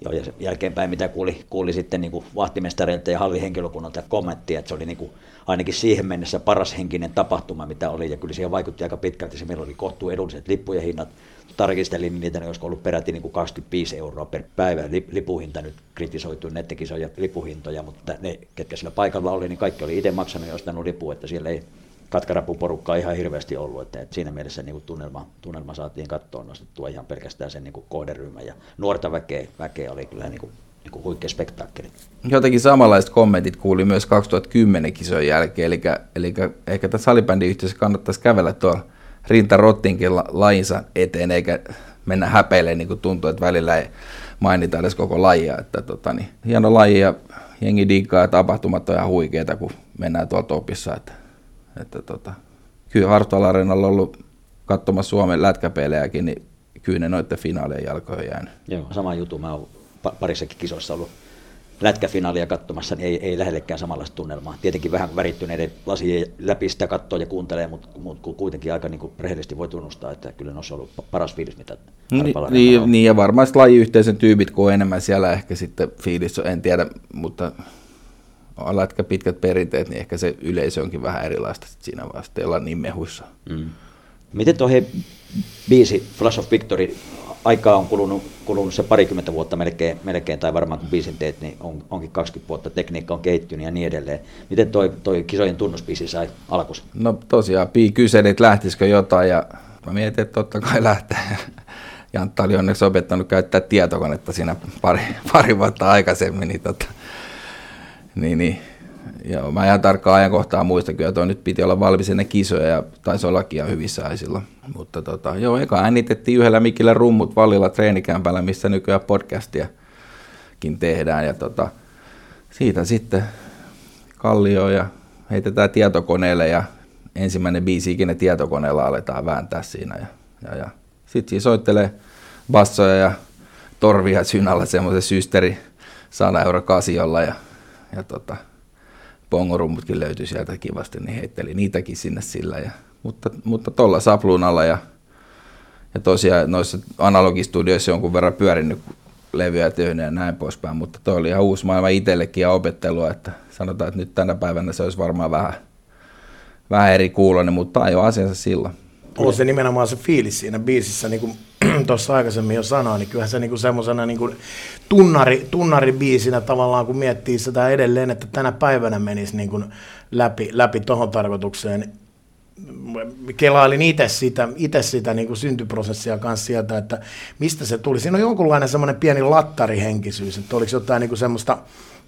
Joo, ja jälkeenpäin mitä kuuli, kuuli sitten niin kuin vahtimestareilta ja hallihenkilökunnalta kommenttia, että se oli niin kuin ainakin siihen mennessä paras henkinen tapahtuma, mitä oli, ja kyllä siihen vaikutti aika pitkälti, se meillä oli kohtuu edulliset lippujen hinnat, tarkistelin niin niitä, ne olisiko ollut peräti niin kuin kaksikymmentäviisi euroa per päivä, lipuhinta nyt kritisoitu nettikisoja lipuhintoja, mutta ne, ketkä sillä paikalla oli, niin kaikki oli itse maksanut ja ostanut lipua, että siellä ei katkarapuporukkaa ihan hirveästi ollut, että, että siinä mielessä niin kuin tunnelma, tunnelma saatiin kattoon nostettua ihan pelkästään sen niin kuin kohderyhmän ja nuorta väkeä, väkeä oli kyllä niin kuin, niin kuin huikea spektaakkeli. Jotenkin samanlaiset kommentit kuuli myös kaksituhattakymmenen kisojen jälkeen, eli, eli ehkä tässä salibändin yhteydessä kannattaisi kävellä tuolla rintarottinkin lajinsa eteen, eikä mennä häpeilemään, niin kuin tuntuu, että välillä ei mainita edes koko lajia. Että, tota, niin, hieno laji ja jengi diikkaa ja tapahtumat on ihan huikeita, kun mennään tuolla topissa. Että. Että tota, kyllä Hartwall Areenalla on ollut katsomassa Suomen lätkäpelejäkin, niin kyllä ne noiden finaalien jalkoihin jäänyt. Joo, sama juttu. Mä oon parissakin kisoissa ollut lätkäfinaalia katsomassa, niin ei, ei lähellekään samanlaista tunnelmaa. Tietenkin vähän värittyneiden lasien läpi sitä katsoo ja kuuntelee, mutta, mutta kuitenkin aika niin kuin rehellisesti voi tunnustaa, että kyllä ne on ollut paras fiilis, mitä Hartwall Areenalla niin, on. Niin, ja varmaan lajiyhteisön tyypit, kun on enemmän siellä ehkä sitten fiilis, en tiedä, mutta lätkä pitkät perinteet, niin ehkä se yleisö onkin vähän erilaista siinä vasta, ei olla niin mehuissa. Mm. Miten tuo hei, biisi Flash of Victory, aikaa on kulunut, kulunut se parikymmentä vuotta melkein, melkein, tai varmaan kun biisin teet, niin on, onkin kaksikymmentä vuotta, tekniikka on kehittynyt ja niin edelleen. Miten toi, toi kisojen tunnusbiisi sai alkuun? No tosiaan, Pii kyseli, että lähtisikö jotain, ja mä mietin, että totta kai lähtee. Jantta oli onneksi opettanut käyttää tietokonetta siinä pari, pari vuotta aikaisemmin, niin tota Niin, niin. Joo, mä ihan tarkkaan ajankohtaa muista, kyllä toi nyt piti olla valmis ennen kisoja ja taisi ollakin ihan hyvissä aisilla. Mutta tota, joo, eka äänitettiin yhdellä mikillä rummut vallilla treenikämpällä, missä nykyään podcastiakin tehdään. Ja tota, siitä sitten Kallio ja heitetään tietokoneelle ja ensimmäinen biisi ikinä tietokoneella aletaan vääntää siinä. Ja, ja, ja. Sitten siinä soittelee bassoja ja torvia synällä semmoisen systeri sata euroa kasiolla ja Ja tota, bongorummutkin löytyi sieltä kivasti, niin heitteli niitäkin sinne sillä. Ja, mutta tuolla mutta sapluunalla ja ja tosiaan noissa analogistudioissa jonkun verran pyörinyt levyä tyhjänä ja näin poispäin, mutta toi oli ihan uusi maailma itsellekin ja opettelua, että sanotaan, että nyt tänä päivänä se olisi varmaan vähän, vähän eri kuuloinen, mutta tämä ei ole asiansa silloin. On se nimenomaan se fiilis siinä biisissä, niin kuin tuossa aikaisemmin jo sanoin, niin kyllähän se niin semmoisena niin tunnari, tunnaribiisinä tavallaan, kun miettii sitä edelleen, että tänä päivänä menisi niin kuin läpi, läpi tuohon tarkoitukseen. Kelailin itse sitä, ite sitä niin kuin syntyprosessia kanssa sieltä, että mistä se tuli. Siinä on jonkunlainen semmoinen pieni lattarihenkisyys, että oliko jotain niin kuin semmoista...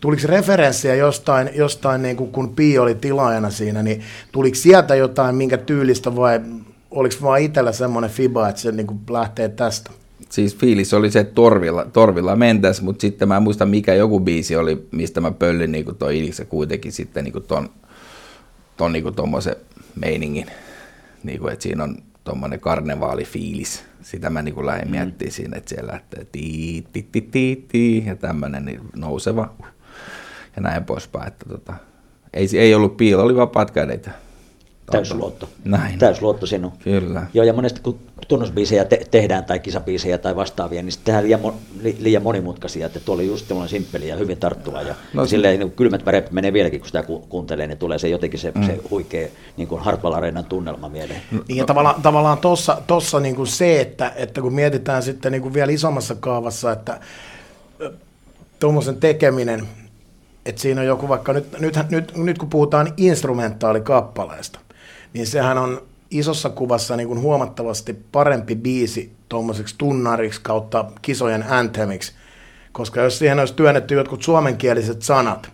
Tuliko referenssiä jostain, jostain niin kuin, kun Pii oli tilaajana siinä, niin tuliko sieltä jotain, minkä tyylistä, vai oliko vaan itsellä semmoinen fiba, että se niin kuin lähtee tästä? Siis fiilis oli se, että torvilla, torvilla mentäisi, mutta sitten mä en muista, mikä joku biisi oli, mistä mä pöllin niin kuin toi Ilikse kuitenkin sitten niin kuin ton, ton niin kuin tommoisen meiningin, niin kuin, että siinä on tommoinen karnevaalifiilis. Sitä mä niin kuin lähdin miettimään siinä, että siellä lähtee tii, tii, tii, tii, tii ja tämmöinen niin nouseva. Ja näin poispäin, että tota, ei, ei ollut piilo, oli vaan patkädeitä. Täysluotto. Näin. Täysluotto sinun. Kyllä. Joo, ja monesti kun tunnusbiisejä te- tehdään tai kisabiisejä tai vastaavia, niin sitten tehdään liian, mo- li- liian monimutkaisia, että tuolla oli just simppeli ja hyvin tarttuva. Ja, no, ja silleen niin kylmät väreet menee vieläkin, kun sitä ku- kuuntelee, niin tulee se jotenkin se, mm. se huikea niin kuin Hartwall Areenan tunnelma mieleen. No, ja tavallaan, tavallaan tossa, tossa niin kuin se, että, että kun mietitään sitten niin kuin vielä isommassa kaavassa, että tuommoisen tekeminen, että siinä on joku vaikka, nyt, nyt, nyt, nyt kun puhutaan instrumentaalikappaleesta, niin sehän on isossa kuvassa niin kuin huomattavasti parempi biisi tuommoiseksi tunnariksi kautta kisojen anthemiksi, koska jos siihen olisi työnnetty jotkut suomenkieliset sanat,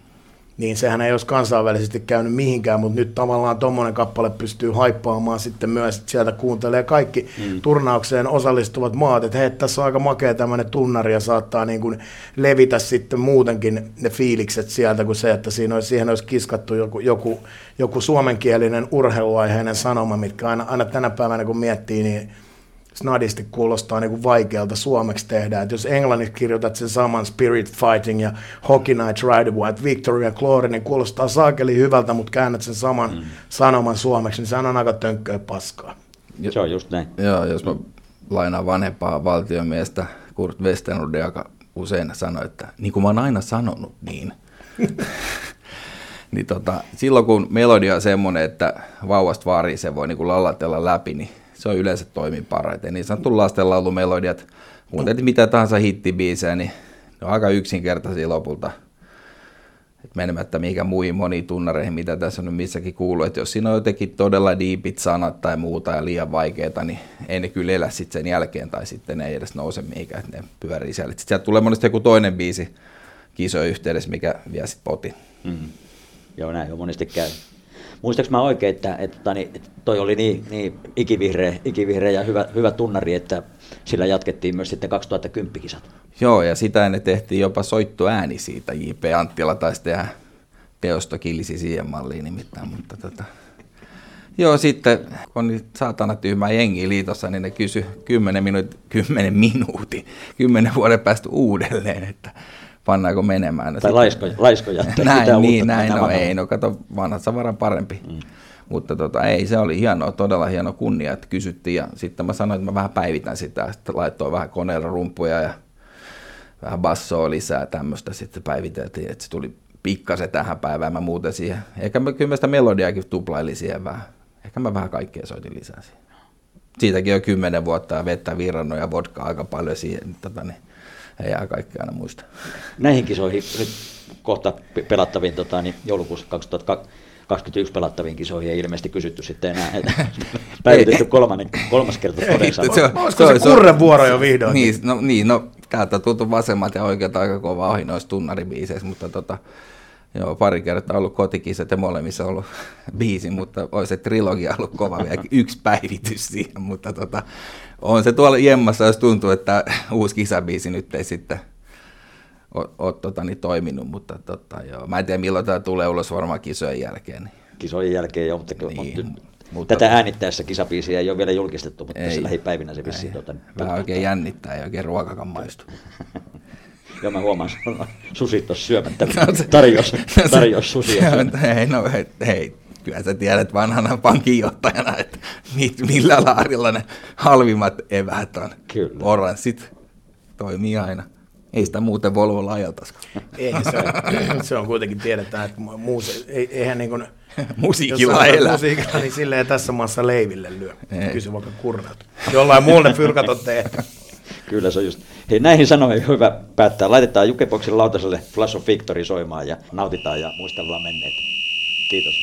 niin sehän ei olisi kansainvälisesti käynyt mihinkään, mutta nyt tavallaan tuommoinen kappale pystyy haippaamaan sitten myös, että sieltä kuuntelee kaikki mm. turnaukseen osallistuvat maat, että hei, tässä on aika makea tämmöinen tunnari ja saattaa niin kuin levitä sitten muutenkin ne fiilikset sieltä kuin se, että siinä olisi, siihen olisi kiskattu joku, joku, joku suomenkielinen urheiluaiheinen sanoma, mitkä aina, aina tänä päivänä kun miettii, niin snadisti kuulostaa niin kuin vaikealta suomeksi tehdä, että jos englanniksi kirjoitat sen saman Spirit Fighting ja Hockey Night Ride White Victory ja Glory, niin kuulostaa saakeli hyvältä, mutta käännät sen saman mm. sanoman suomeksi, niin se on aika tönkköä paskaa. Se on just näin. Joo, jos mä lainaan vanhempaa valtiomiestä Kurt Westenurde, joka usein sanoi, että niin kuin mä oon aina sanonut niin, niin tota, silloin kun melodia on semmoinen, että vauvasta vaariin se voi niin kuin lallatella läpi, niin se on yleensä toimii parhaiten. Niin sanottu lastenlaulumelodiat, kuuntelit mitä tahansa hittibiisejä, niin ne on aika yksinkertaisia lopulta. Et menemättä mihinkään muihin moniin tunnareihin, mitä tässä on nyt missäkin kuullut. Et jos siinä on jotenkin todella diipit sanat tai muuta ja liian vaikeita, niin ei ne kyllä elä sitten sen jälkeen tai sitten ne ei edes nouse mihinkään, että ne pyörii siellä. Sitten sieltä tulee monesti joku toinen biisi kisojen yhteydessä, mikä vie sitten potin. Mm. Joo, näin on monesti käy. Muistaaks mä oikein, että, että toi oli niin, niin ikivihreä, ikivihreä ja hyvä, hyvä tunnari, että sillä jatkettiin myös sitten kaksituhattakymmenen-kisat. Joo, ja sitä ne tehtiin jopa soittoääni siitä. J P. Anttila taisi tehdä teosto kilisi siihen malliin nimittäin. Mutta tota. Joo, sitten kun on saatana tyhmää jengiä liitossa, niin ne kysyi kymmenen minuutin, kymmenen minuutin, kymmenen vuoden päästä uudelleen, että pannaanko menemään. No tai laiskoja. laiskoja näin, niin, näin. No, ei, no kato, vanhat savaran parempi. Mm. Mutta tota, ei, se oli hienoa, todella hieno kunnia, että kysyttiin. Ja sitten mä sanoin, että mä vähän päivitän sitä. Sitten laittoin vähän koneella rumpuja ja vähän bassoa lisää ja tämmöistä. Sitten päiviteltiin, että se tuli pikkasen tähän päivään. Mä muuten siihen, ehkä mä, kyllä mä sitä melodiaakin tuplailin siihen vähän. Ehkä mä vähän kaikkea soitin lisää siihen. Siitäkin on kymmenen vuotta ja vettä virrannut ja vodkaa aika paljon siihen. Tota, niin. Ei jää kaikki aina muista. Näihin kisoihin, nyt kohta pelattaviin, tota, niin joulukuussa kaksituhattakaksikymmentäyksi pelattaviin kisoihin ei ilmeisesti kysytty sitten enää. Päivitetty kolmannen, kolmas kerta toden saada. Olisiko se, se kurren vuoro jo vihdoin? Niin, no, niin, no täältä on tultu vasemmalta ja oikealta aika kovaa ohi noissa tunnaribiiseissä, mutta tota, joo, pari kertaa ollut kotikisat ja molemmissa ollut biisi, mutta olisi se trilogia ollut kova vielä yksi päivitys siihen, mutta tota, on se tuolla jemmassa, jos tuntuu, että uusi kisabiisi nyt ei sitten ole, ole tota, niin toiminut, mutta tota, joo. Mä en tiedä milloin tämä tulee ulos, varmaan kisojen jälkeen. Niin. Kisojen jälkeen joo, mutta, niin, mutta, mutta tätä äänittäessä kisabiisiä ei ole vielä julkistettu, mutta ei, tässä lähipäivinä se vissiin. Tota, vähän oikein jännittää, ei oikein ruokakaan maistu. Joo, mä huomaan, että susit on syömättä, tarjos, tarjos susia. Hei, no hei, hei, kyllä sä tiedät vanhana pankinjohtajana, että millä laarilla ne halvimmat eväät on. Kyllä. Oranssit toimii aina. Ei sitä muuten Volvolla ajeltaisikaan. Ei, se on, se on kuitenkin tiedetään, että muus, ei, eihän niin kuin... musiikilla elää. Musiikilla niin silleen tässä maassa leiville lyö. Kysy vaikka kurnaut. Jollain muulle fyrkat on tehty. Kyllä se on just. Hei, näihin sanoihin hyvä päättää. Laitetaan Jukeboxin lautaselle Flash of Victory soimaan ja nautitaan ja muistellaan menneet. Kiitos.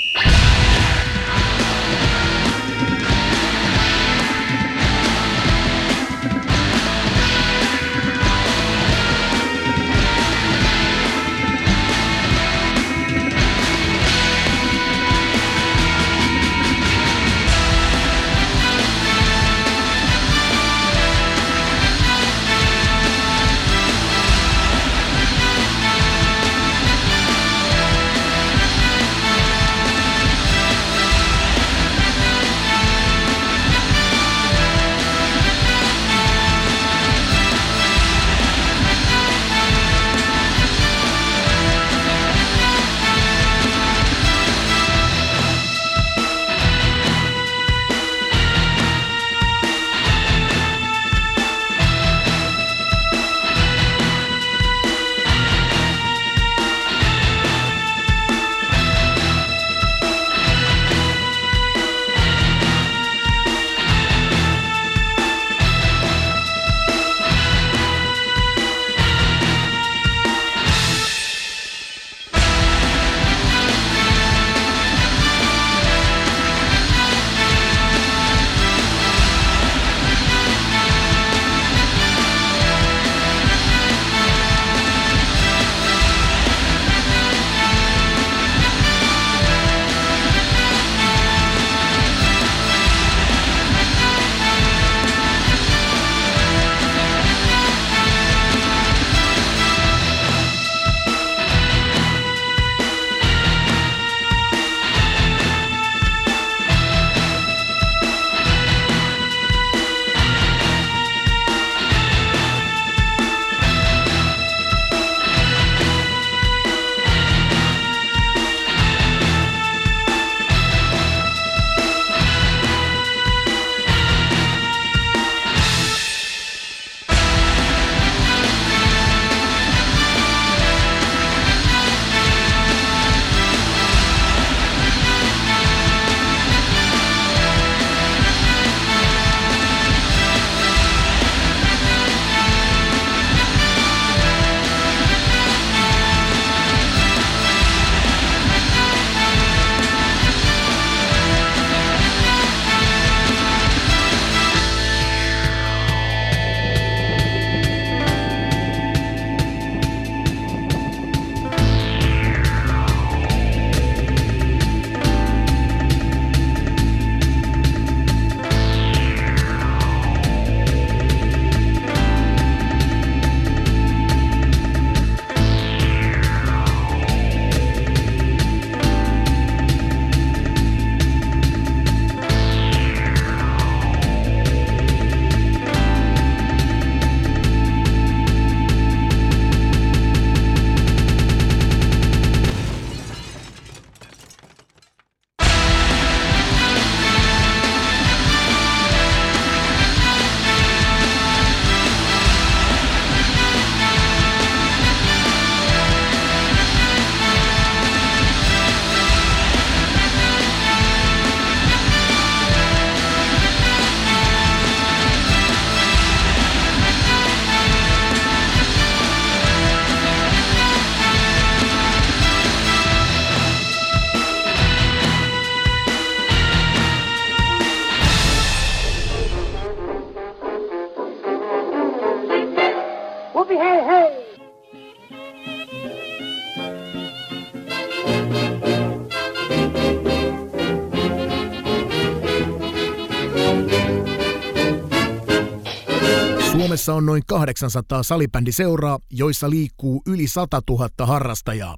Suomessa on noin kahdeksansataa salibändiseuraa, joissa liikkuu yli satatuhatta harrastajaa.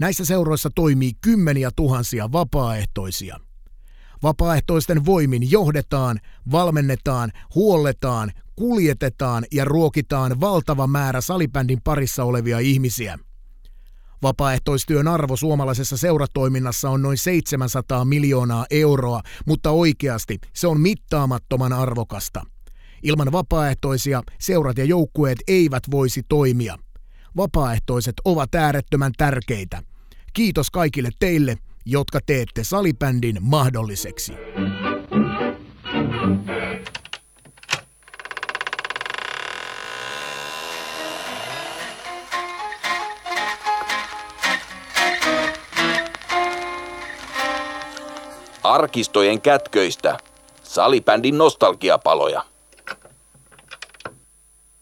Näissä seuroissa toimii kymmeniä tuhansia vapaaehtoisia. Vapaaehtoisten voimin johdetaan, valmennetaan, huolletaan, kuljetetaan ja ruokitaan valtava määrä salibändin parissa olevia ihmisiä. Vapaaehtoistyön arvo suomalaisessa seuratoiminnassa on noin seitsemänsataa miljoonaa euroa, mutta oikeasti se on mittaamattoman arvokasta. Ilman vapaaehtoisia seurat ja joukkueet eivät voisi toimia. Vapaaehtoiset ovat äärettömän tärkeitä. Kiitos kaikille teille, jotka teette salibändin mahdolliseksi. Arkistojen kätköistä salibändin nostalgiapaloja.